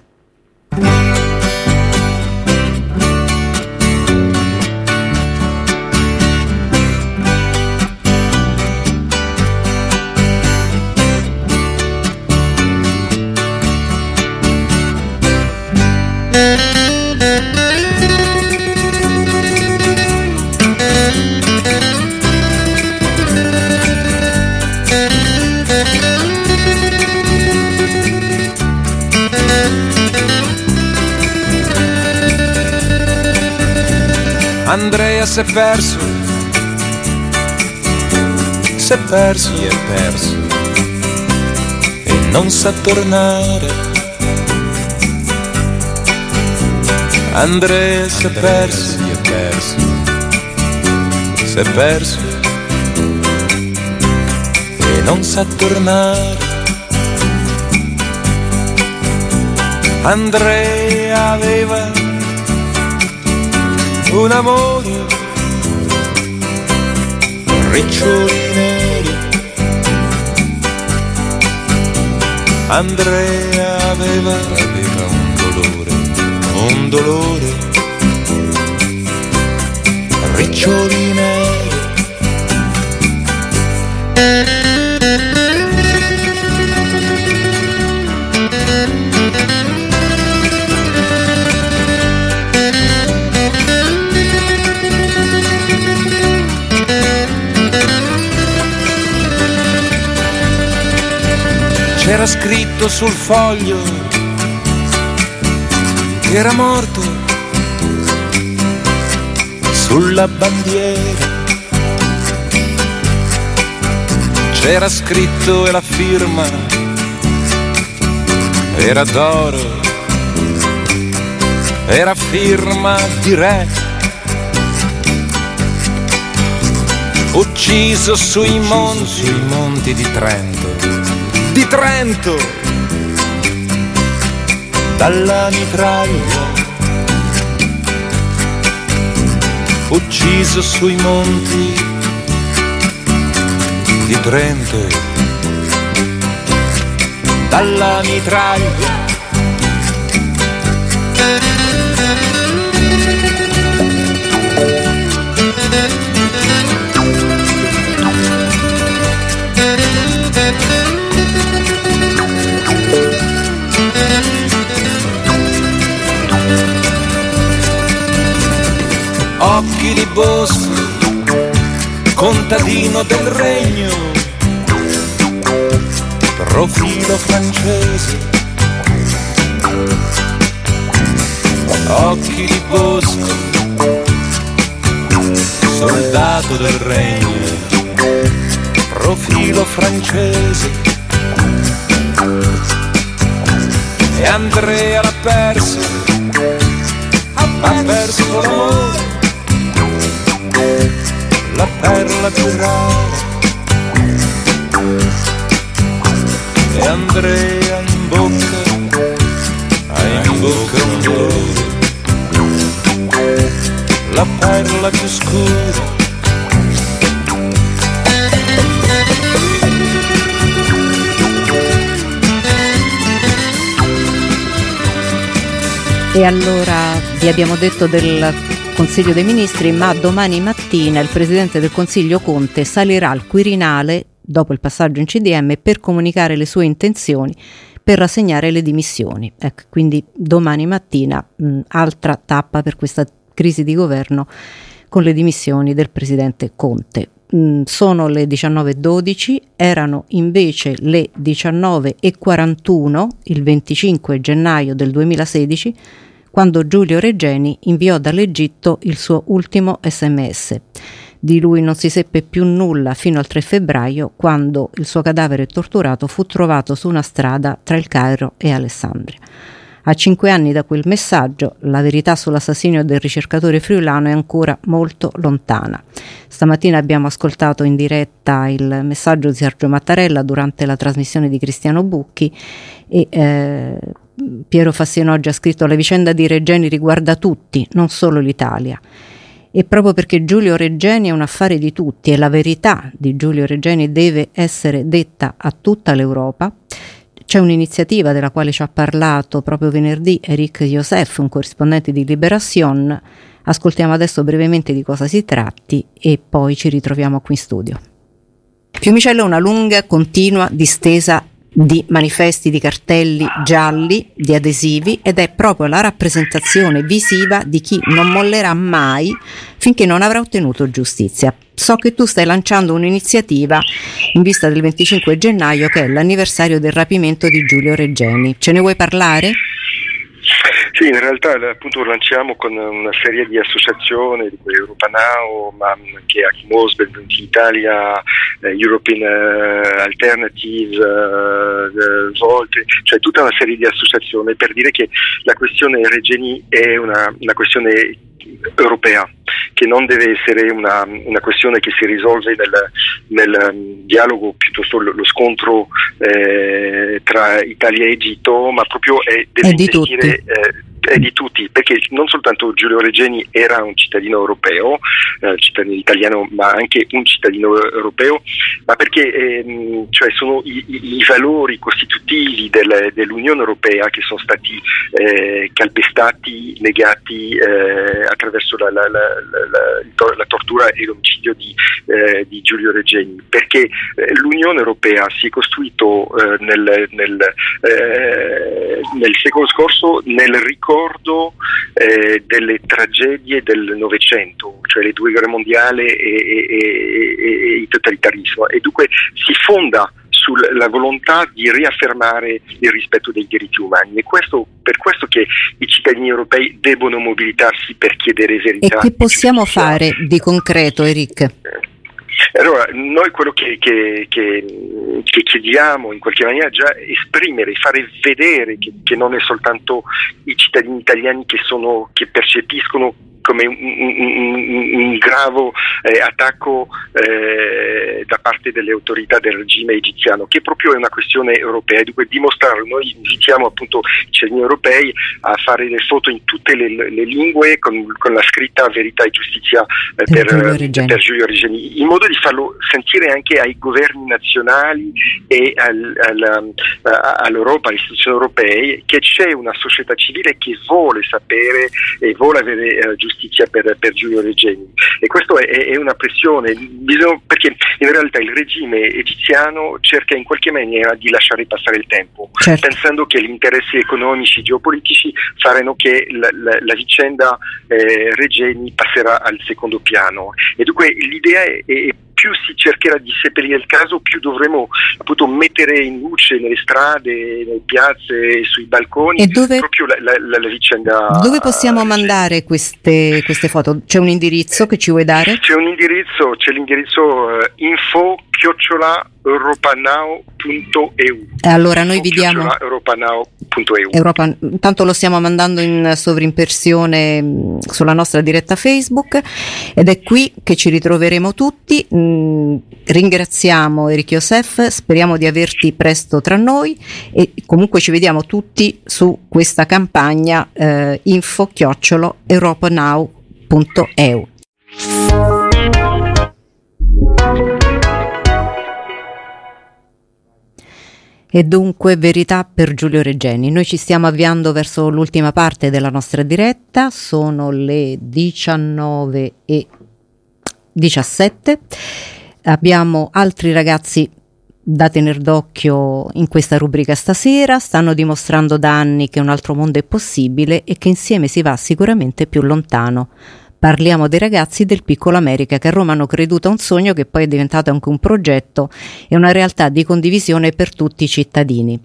Andrea s'è perso, s'è perso, si è perso e non sa tornare. Andrea s'è perso, si è perso, s'è perso e non sa tornare. Andrea aveva un amore, riccioli neri. Andrea aveva, aveva un dolore, un dolore, riccioli neri. C'era scritto sul foglio che era morto, sulla bandiera c'era scritto e la firma era d'oro, era firma di re. Ucciso sui, Ucciso monti, sui monti di Trento, di Trento, dalla mitraglia, ucciso sui monti di Trento, dalla mitraglia. Occhi di Bosco, contadino del regno, profilo francese, occhi di bosco, soldato del regno, profilo francese, e Andrea l'ha perso, ha perso l'amore, la perla più rara. E Andrea in bocca, ha in bocca un dolore, la perla più scura. E allora vi abbiamo detto del Consiglio dei Ministri, ma domani mattina il Presidente del Consiglio Conte salirà al Quirinale dopo il passaggio in C D M per comunicare le sue intenzioni per rassegnare le dimissioni. Ecco, quindi domani mattina mh, altra tappa per questa crisi di governo con le dimissioni del presidente Conte. Mh, sono le diciannove e dodici, erano invece le diciannove e quarantuno il venticinque gennaio del duemilasedici quando Giulio Regeni inviò dall'Egitto il suo ultimo esse emme esse. Di lui non si seppe più nulla fino al tre febbraio, quando il suo cadavere torturato fu trovato su una strada tra il Cairo e Alessandria. A cinque anni da quel messaggio, la verità sull'assassinio del ricercatore friulano è ancora molto lontana. Stamattina abbiamo ascoltato in diretta il messaggio di Sergio Mattarella durante la trasmissione di Cristiano Bucchi e eh, Piero Fassino oggi ha scritto: la vicenda di Regeni riguarda tutti, non solo l'Italia. E proprio perché Giulio Regeni è un affare di tutti e la verità di Giulio Regeni deve essere detta a tutta l'Europa, c'è un'iniziativa della quale ci ha parlato proprio venerdì Éric Jozsef, un corrispondente di Libération. Ascoltiamo adesso brevemente di cosa si tratti e poi ci ritroviamo qui in studio. Fiumicello è una lunga, continua distesa di manifesti, di cartelli gialli, di adesivi, ed è proprio la rappresentazione visiva di chi non mollerà mai finché non avrà ottenuto giustizia. So che tu stai lanciando un'iniziativa in vista del venticinque gennaio, che è l'anniversario del rapimento di Giulio Regeni. Ce ne vuoi parlare? Sì, in realtà appunto lanciamo con una serie di associazioni, di Europa Now, ma che Achimos, Benvenuti in Italia, eh, European eh, Alternatives, eh, Volte, cioè tutta una serie di associazioni per dire che la questione Regeni è una, una questione europea, che non deve essere una, una questione che si risolve nel, nel dialogo, piuttosto lo, lo scontro eh, tra Italia e Egitto, ma proprio è, deve è di tutti. Eh, è di tutti, perché non soltanto Giulio Regeni era un cittadino europeo, eh, cittadino italiano, ma anche un cittadino europeo, ma perché ehm, cioè sono i, i, i valori costitutivi del, dell'Unione Europea che sono stati eh, calpestati, negati eh, attraverso la, la, la, la, la tortura e l'omicidio di, eh, di Giulio Regeni, perché eh, l'Unione Europea si è costruito eh, nel, nel, eh, nel secolo scorso nel ricordo Eh, delle tragedie del Novecento, cioè le due guerre mondiali e, e, e, e il totalitarismo, e dunque si fonda sulla volontà di riaffermare il rispetto dei diritti umani, e questo, per questo che i cittadini europei devono mobilitarsi per chiedere verità. E che possiamo fare di concreto, Eric? Allora, noi quello che, che, che, che chiediamo in qualche maniera è già esprimere, fare vedere che, che non è soltanto i cittadini italiani che, sono, che percepiscono come un, un, un, un grave eh, attacco eh, da parte delle autorità del regime egiziano, che proprio è una questione europea, e dunque dimostrarlo. Noi invitiamo appunto i cittadini europei a fare le foto in tutte le, le lingue con, con la scritta verità e giustizia eh, per, per, per Giulio Regeni, in modo di farlo sentire anche ai governi nazionali e al, al, all'Europa, alle istituzioni europee, che c'è una società civile che vuole sapere e vuole avere eh, giustizia Per, per Giulio Regeni, e questo è, è una pressione. Bisogna, perché in realtà il regime egiziano cerca in qualche maniera di lasciare passare il tempo, certo, pensando che gli interessi economici e geopolitici faranno che la, la, la vicenda eh, Regeni passerà al secondo piano, e dunque l'idea è, è più più si cercherà di seppellire il caso, più dovremo appunto mettere in luce nelle strade, nelle piazze, sui balconi, e dove, proprio la, la, la, la vicenda. Dove possiamo mandare queste, queste foto? C'è un indirizzo che ci vuoi dare? C'è un indirizzo, c'è l'indirizzo uh, info chiocciola europanow punto e u. Allora noi vi diamo europanow punto e u. Europa, tanto lo stiamo mandando in sovrimpressione sulla nostra diretta Facebook ed è qui che ci ritroveremo tutti. Mm, ringraziamo Éric Jozsef, speriamo di averti presto tra noi e comunque ci vediamo tutti su questa campagna eh, info chiocciola europanow punto e u. E dunque verità per Giulio Regeni. Noi ci stiamo avviando verso l'ultima parte della nostra diretta, sono le diciannove e diciassette. Abbiamo altri ragazzi da tener d'occhio in questa rubrica stasera, stanno dimostrando da anni che un altro mondo è possibile e che insieme si va sicuramente più lontano. Parliamo dei ragazzi del Piccolo America che a Roma hanno creduto a un sogno che poi è diventato anche un progetto e una realtà di condivisione per tutti i cittadini.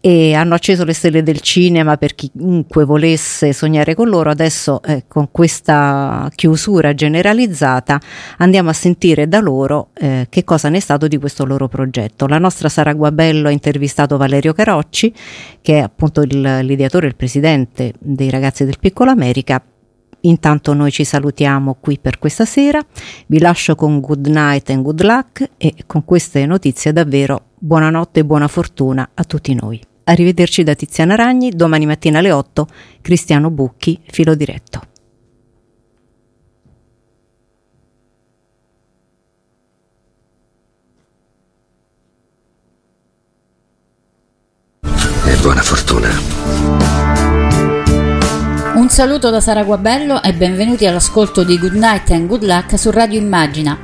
E hanno acceso le stelle del cinema per chiunque volesse sognare con loro. Adesso eh, con questa chiusura generalizzata andiamo a sentire da loro eh, che cosa ne è stato di questo loro progetto. La nostra Sara Guabello ha intervistato Valerio Carocci, che è appunto il, l'ideatore, il presidente dei ragazzi del Piccolo America. Intanto noi ci salutiamo qui per questa sera, vi lascio con good night and good luck e con queste notizie davvero buonanotte e buona fortuna a tutti noi. Arrivederci da Tiziana Ragni, domani mattina alle otto, Cristiano Bucchi, filo diretto. E buona fortuna. Un saluto da Sara Guabello e benvenuti all'ascolto di Good Night and Good Luck su Radio Immagina.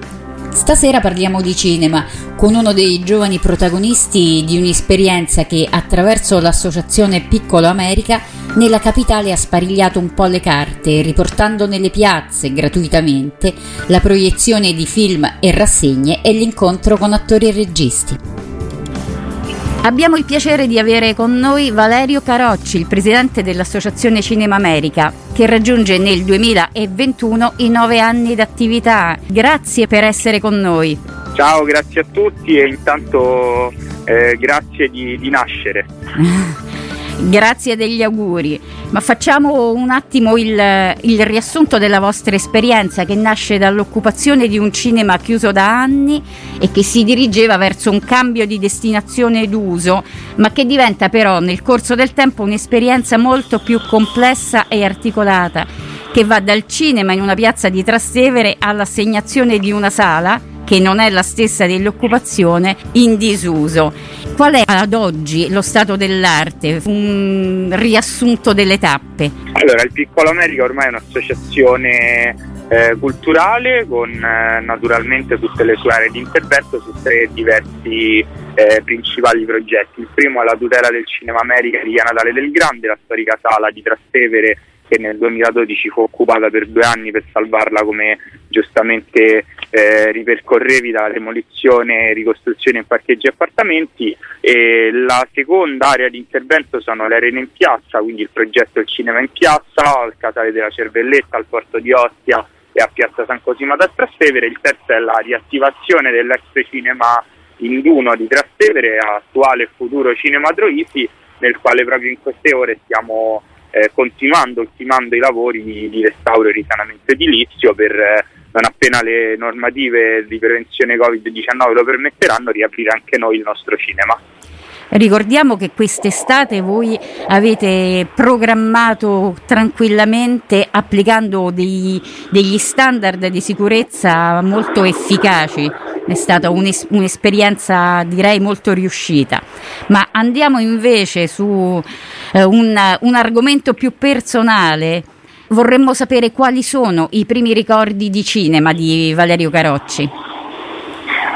Stasera parliamo di cinema con uno dei giovani protagonisti di un'esperienza che attraverso l'associazione Piccolo America nella capitale ha sparigliato un po' le carte, riportando nelle piazze gratuitamente la proiezione di film e rassegne e l'incontro con attori e registi. Abbiamo il piacere di avere con noi Valerio Carocci, il presidente dell'Associazione Cinema America, che raggiunge nel duemilaventuno i nove anni d'attività. Grazie per essere con noi. Ciao, grazie a tutti e intanto eh, grazie di, di nascere. Grazie degli auguri, ma facciamo un attimo il, il riassunto della vostra esperienza che nasce dall'occupazione di un cinema chiuso da anni e che si dirigeva verso un cambio di destinazione d'uso, ma che diventa però nel corso del tempo un'esperienza molto più complessa e articolata, che va dal cinema in una piazza di Trastevere all'assegnazione di una sala che non è la stessa dell'occupazione, in disuso. Qual è ad oggi lo stato dell'arte? Un riassunto delle tappe. Allora, il Piccolo America ormai è un'associazione eh, culturale con eh, naturalmente tutte le sue aree di intervento su tre diversi eh, principali progetti. Il primo è la tutela del Cinema America di Via Natale del Grande, la storica sala di Trastevere che nel duemiladodici fu occupata per due anni per salvarla, come giustamente eh, ripercorrevi, dalla demolizione e ricostruzione in parcheggi e appartamenti. E la seconda area di intervento sono le arene in piazza, quindi il progetto Il Cinema in Piazza, al Casale della Cervelletta, al Porto di Ostia e a Piazza San Cosima da Trastevere. Il terzo è la riattivazione dell'ex cinema Induno di Trastevere, attuale e futuro Cinema Troisi, nel quale proprio in queste ore stiamo Eh, continuando, ultimando i lavori di, di restauro e risanamento edilizio per eh, non appena le normative di prevenzione covid diciannove lo permetteranno, riaprire anche noi il nostro cinema. Ricordiamo che quest'estate voi avete programmato tranquillamente, applicando dei, degli standard di sicurezza molto efficaci. È stata un'es- un'esperienza direi molto riuscita, ma andiamo invece su eh, un, un argomento più personale. Vorremmo sapere quali sono i primi ricordi di cinema di Valerio Carocci.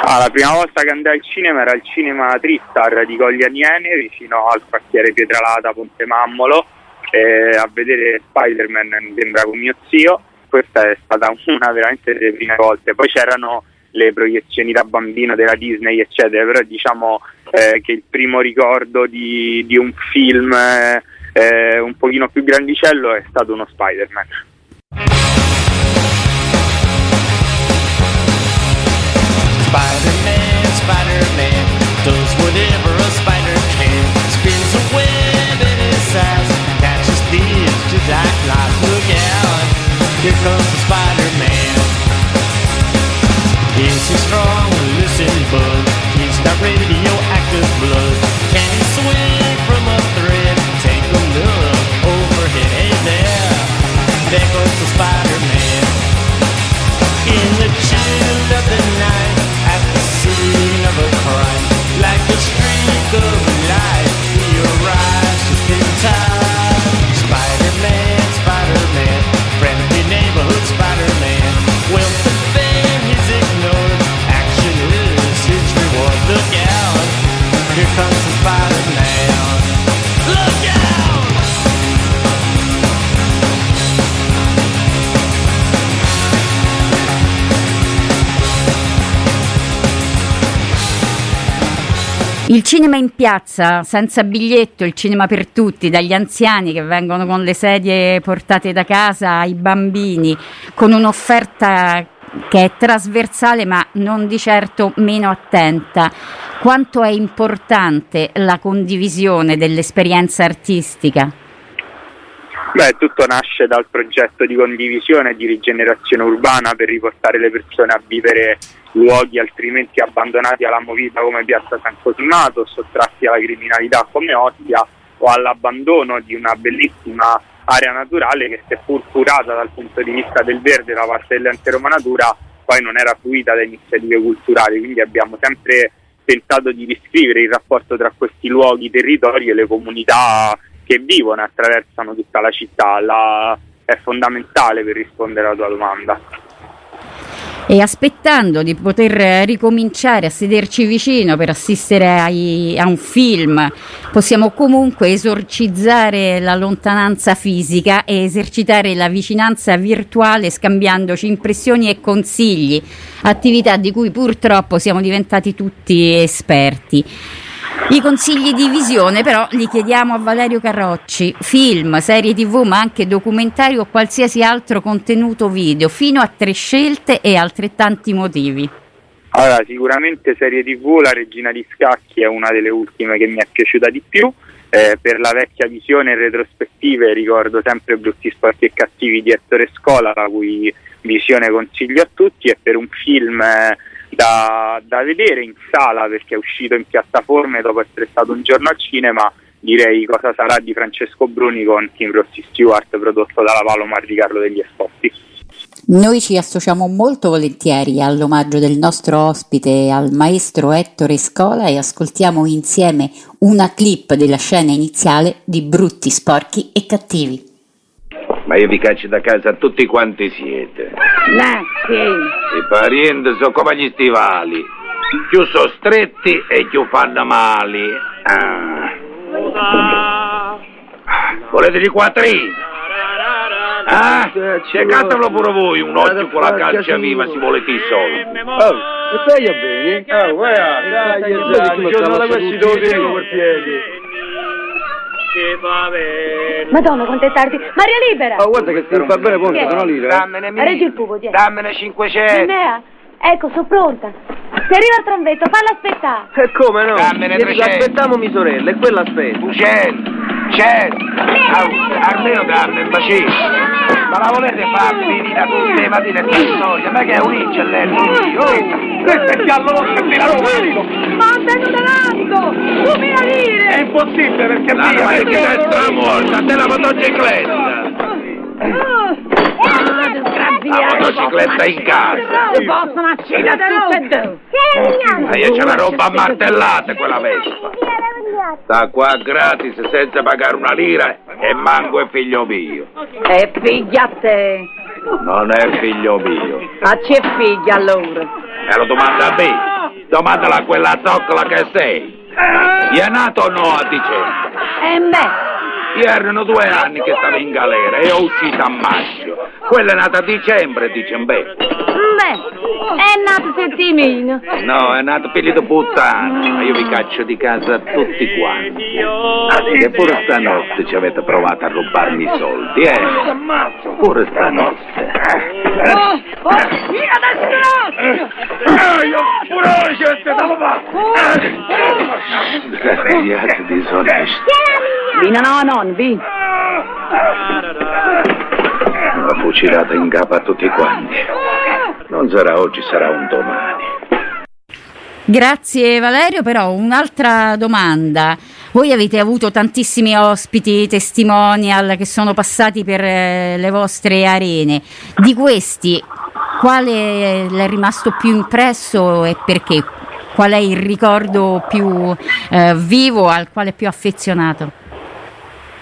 Ah, la prima volta che andai al cinema era il cinema Tristar di Colli Aniene, vicino al quartiere Pietralata, Ponte Mammolo, eh, a vedere Spider-Man, mi sembra, con mio zio. Questa è stata una veramente delle prime volte. Poi c'erano le proiezioni da bambino della Disney eccetera, però diciamo eh, che il primo ricordo di, di un film eh, un pochino più grandicello è stato uno Spider-Man. Spider-Man, Spider-Man does whatever a spider can, spins a web in his eyes, catches thieves, Jedi flies, look out, here comes the Spider-Man. Is he strong? Listen, bud, he's got radioactive blood, can he swing from a thread? Take a look overhead, hey there, there goes the Spider-Man. In the chill of the night, at the scene of a crime, like a streak of light, he arrives just in time. Spider-Man, Spider-Man, friendly neighborhood Spider-Man. Wealth and fame he's ignored, action is his reward. Look out, here comes the Spider-Man. Look out! Il cinema in piazza, senza biglietto, il cinema per tutti, dagli anziani che vengono con le sedie portate da casa ai bambini, con un'offerta che è trasversale ma non di certo meno attenta. Quanto è importante la condivisione dell'esperienza artistica? Beh, tutto nasce dal progetto di condivisione e di rigenerazione urbana per riportare le persone a vivere luoghi altrimenti abbandonati alla movida come Piazza San Fortunato, sottratti alla criminalità come Ostia o all'abbandono di una bellissima area naturale che, seppur curata dal punto di vista del verde da parte dell'ente Roma Natura, poi non era fruita da iniziative culturali. Quindi abbiamo sempre tentato di riscrivere il rapporto tra questi luoghi, territori e le comunità che vivono e attraversano tutta la città. La... è fondamentale per rispondere alla tua domanda. E aspettando di poter ricominciare a sederci vicino per assistere ai, a un film, possiamo comunque esorcizzare la lontananza fisica e esercitare la vicinanza virtuale, scambiandoci impressioni e consigli, attività di cui purtroppo siamo diventati tutti esperti. I consigli di visione però li chiediamo a Valerio Carrocci: film, serie tv, ma anche documentari o qualsiasi altro contenuto video, fino a tre scelte e altrettanti motivi. Allora, sicuramente serie tv La Regina di Scacchi è una delle ultime che mi è piaciuta di più. Eh, per la vecchia visione e retrospettive ricordo sempre Brutti, Sporchi e Cattivi di Ettore Scola, la cui visione consiglio a tutti, e per un film... Eh, Da, da vedere in sala, perché è uscito in piattaforme dopo essere stato un giorno al cinema, direi Cosa sarà di Francesco Bruni con Tim Rossi Stewart, prodotto dalla Palomar di Carlo degli Esposti. Noi ci associamo molto volentieri all'omaggio del nostro ospite al maestro Ettore Scola e ascoltiamo insieme una clip della scena iniziale di Brutti, Sporchi e Cattivi. Ma io vi caccio da casa tutti quanti siete. Grazie. I parenti sono come gli stivali, più sono stretti e più fanno mali. Ah. Volete di quattrini? Ah, cercatelo pure voi un occhio con la calcia viva, se volete i soldi. Oh, e stai a bene? Ah, guarda, dai, io sono da questi dodici col piede. Madonna, quanto è tardi. Maria libera! Ma oh, guarda che ti fa bene, poi sono libera. Dammene mille. Reggi il buco, dietro. Dammene cinquecento. Mimea, ecco, sono pronta. Se arriva il tramvetto, falla aspettare. E eh, come no? Dammene trecento. Aspettiamo mia sorella e quella aspetta. duecento, cento. Almeno dammi il bacino. Ma la volete fare finita tutte le matine e questa storia? Ma che è un incellenza? Oh, questo è giallo rosso e fila rosso. Ma un denudelato! duemila lire! È impossibile perché... No, no, ma è che è travolta, te la motocicletta! La motocicletta in casa! Non possono accendere tutte e due! Ma io c'è una roba martellata quella Vespa! Sta qua gratis senza pagare una lira e manco è figlio mio! È figlia te! Non è figlio mio! Ma c'è figlia allora? E lo domanda a me! Domandala a quella zoccola che sei. Gli è nato o no a dicembre? E beh. Erano due anni che stava in galera e ho ucciso a maggio. Quella è nata a dicembre, dicembre. com'è? È nato settimino. No, è nato figlio di puttana, ma io vi caccio di casa tutti quanti. E pure stanotte ci avete provato a rubarmi i soldi, eh? Pure stanotte. Oh, oh, via da stanotte! Io pure ci aspettavo qua! Svegliate disonesti. Vino no, non vi. Una fucilata in capo a tutti quanti. Non sarà oggi, sarà un domani. Grazie Valerio, però un'altra domanda. Voi avete avuto tantissimi ospiti, testimonial che sono passati per le vostre arene. Di questi, quale è rimasto più impresso e perché? Qual è il ricordo più eh, vivo, al quale è più affezionato?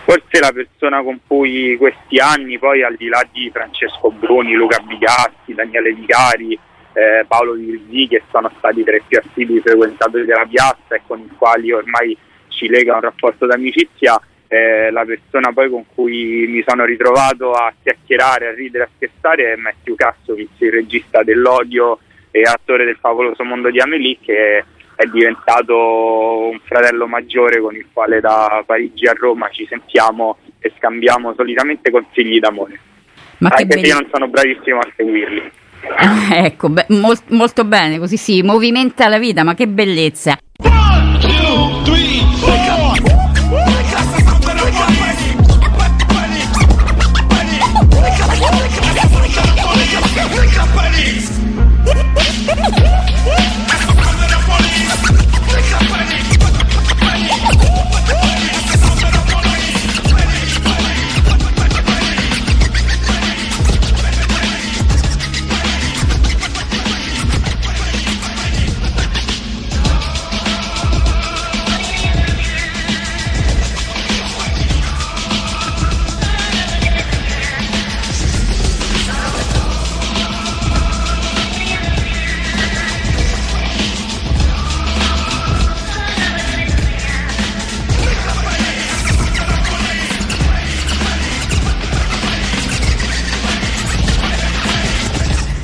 Forse la persona con cui questi anni, poi al di là di Francesco Bruni, Luca Bigazzi, Daniele Vicari, eh, Paolo Virzì, che sono stati tra i più attivi frequentatori della piazza e con i quali ormai ci lega un rapporto d'amicizia, eh, la persona poi con cui mi sono ritrovato a chiacchierare, a ridere, a scherzare è Matthew Kassovitz, il regista dell'Odio e attore del Favoloso Mondo di Amélie, che è diventato un fratello maggiore con il quale da Parigi a Roma ci sentiamo e scambiamo solitamente consigli d'amore. Ma anche che se io non sono bravissimo a seguirli. Ah, ecco, be- mol- molto bene, così si movimenta la vita, ma che bellezza. One, two, three, four.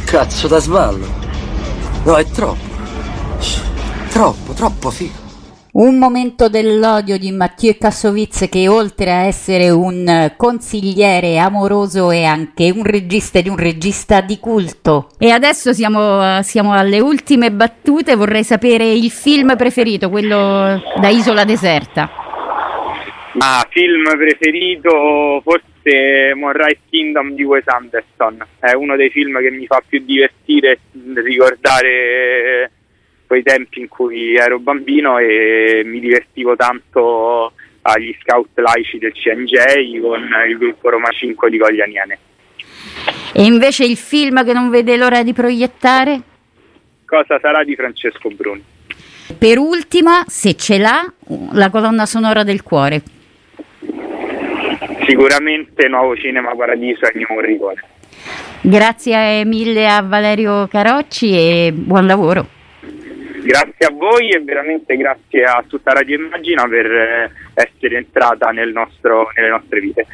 Cazzo da sballo. No, è troppo. Troppo, troppo figo. Un momento dell'odio di Mathieu Kassovitz, che oltre a essere un consigliere amoroso è anche un regista ed un regista di culto. E adesso siamo, siamo alle ultime battute. Vorrei sapere il film preferito, quello da Isola Deserta. Ma film preferito forse Moonrise Kingdom di Wes Anderson, è uno dei film che mi fa più divertire, ricordare quei tempi in cui ero bambino e mi divertivo tanto agli scout laici del C N J con il gruppo Roma cinque di Coglianiene. E invece il film che non vede l'ora di proiettare? Cosa sarà di Francesco Bruni. Per ultima, se ce l'ha, la colonna sonora del cuore. Sicuramente Nuovo Cinema Paradiso e Nuovo Rigore. Grazie mille a Valerio Carocci e buon lavoro. Grazie a voi e veramente grazie a tutta Radio Immagina per essere entrata nel nostro, nelle nostre vite.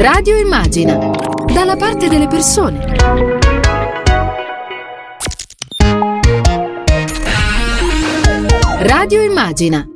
Radio Immagina, dalla parte delle persone. Radio Immagina.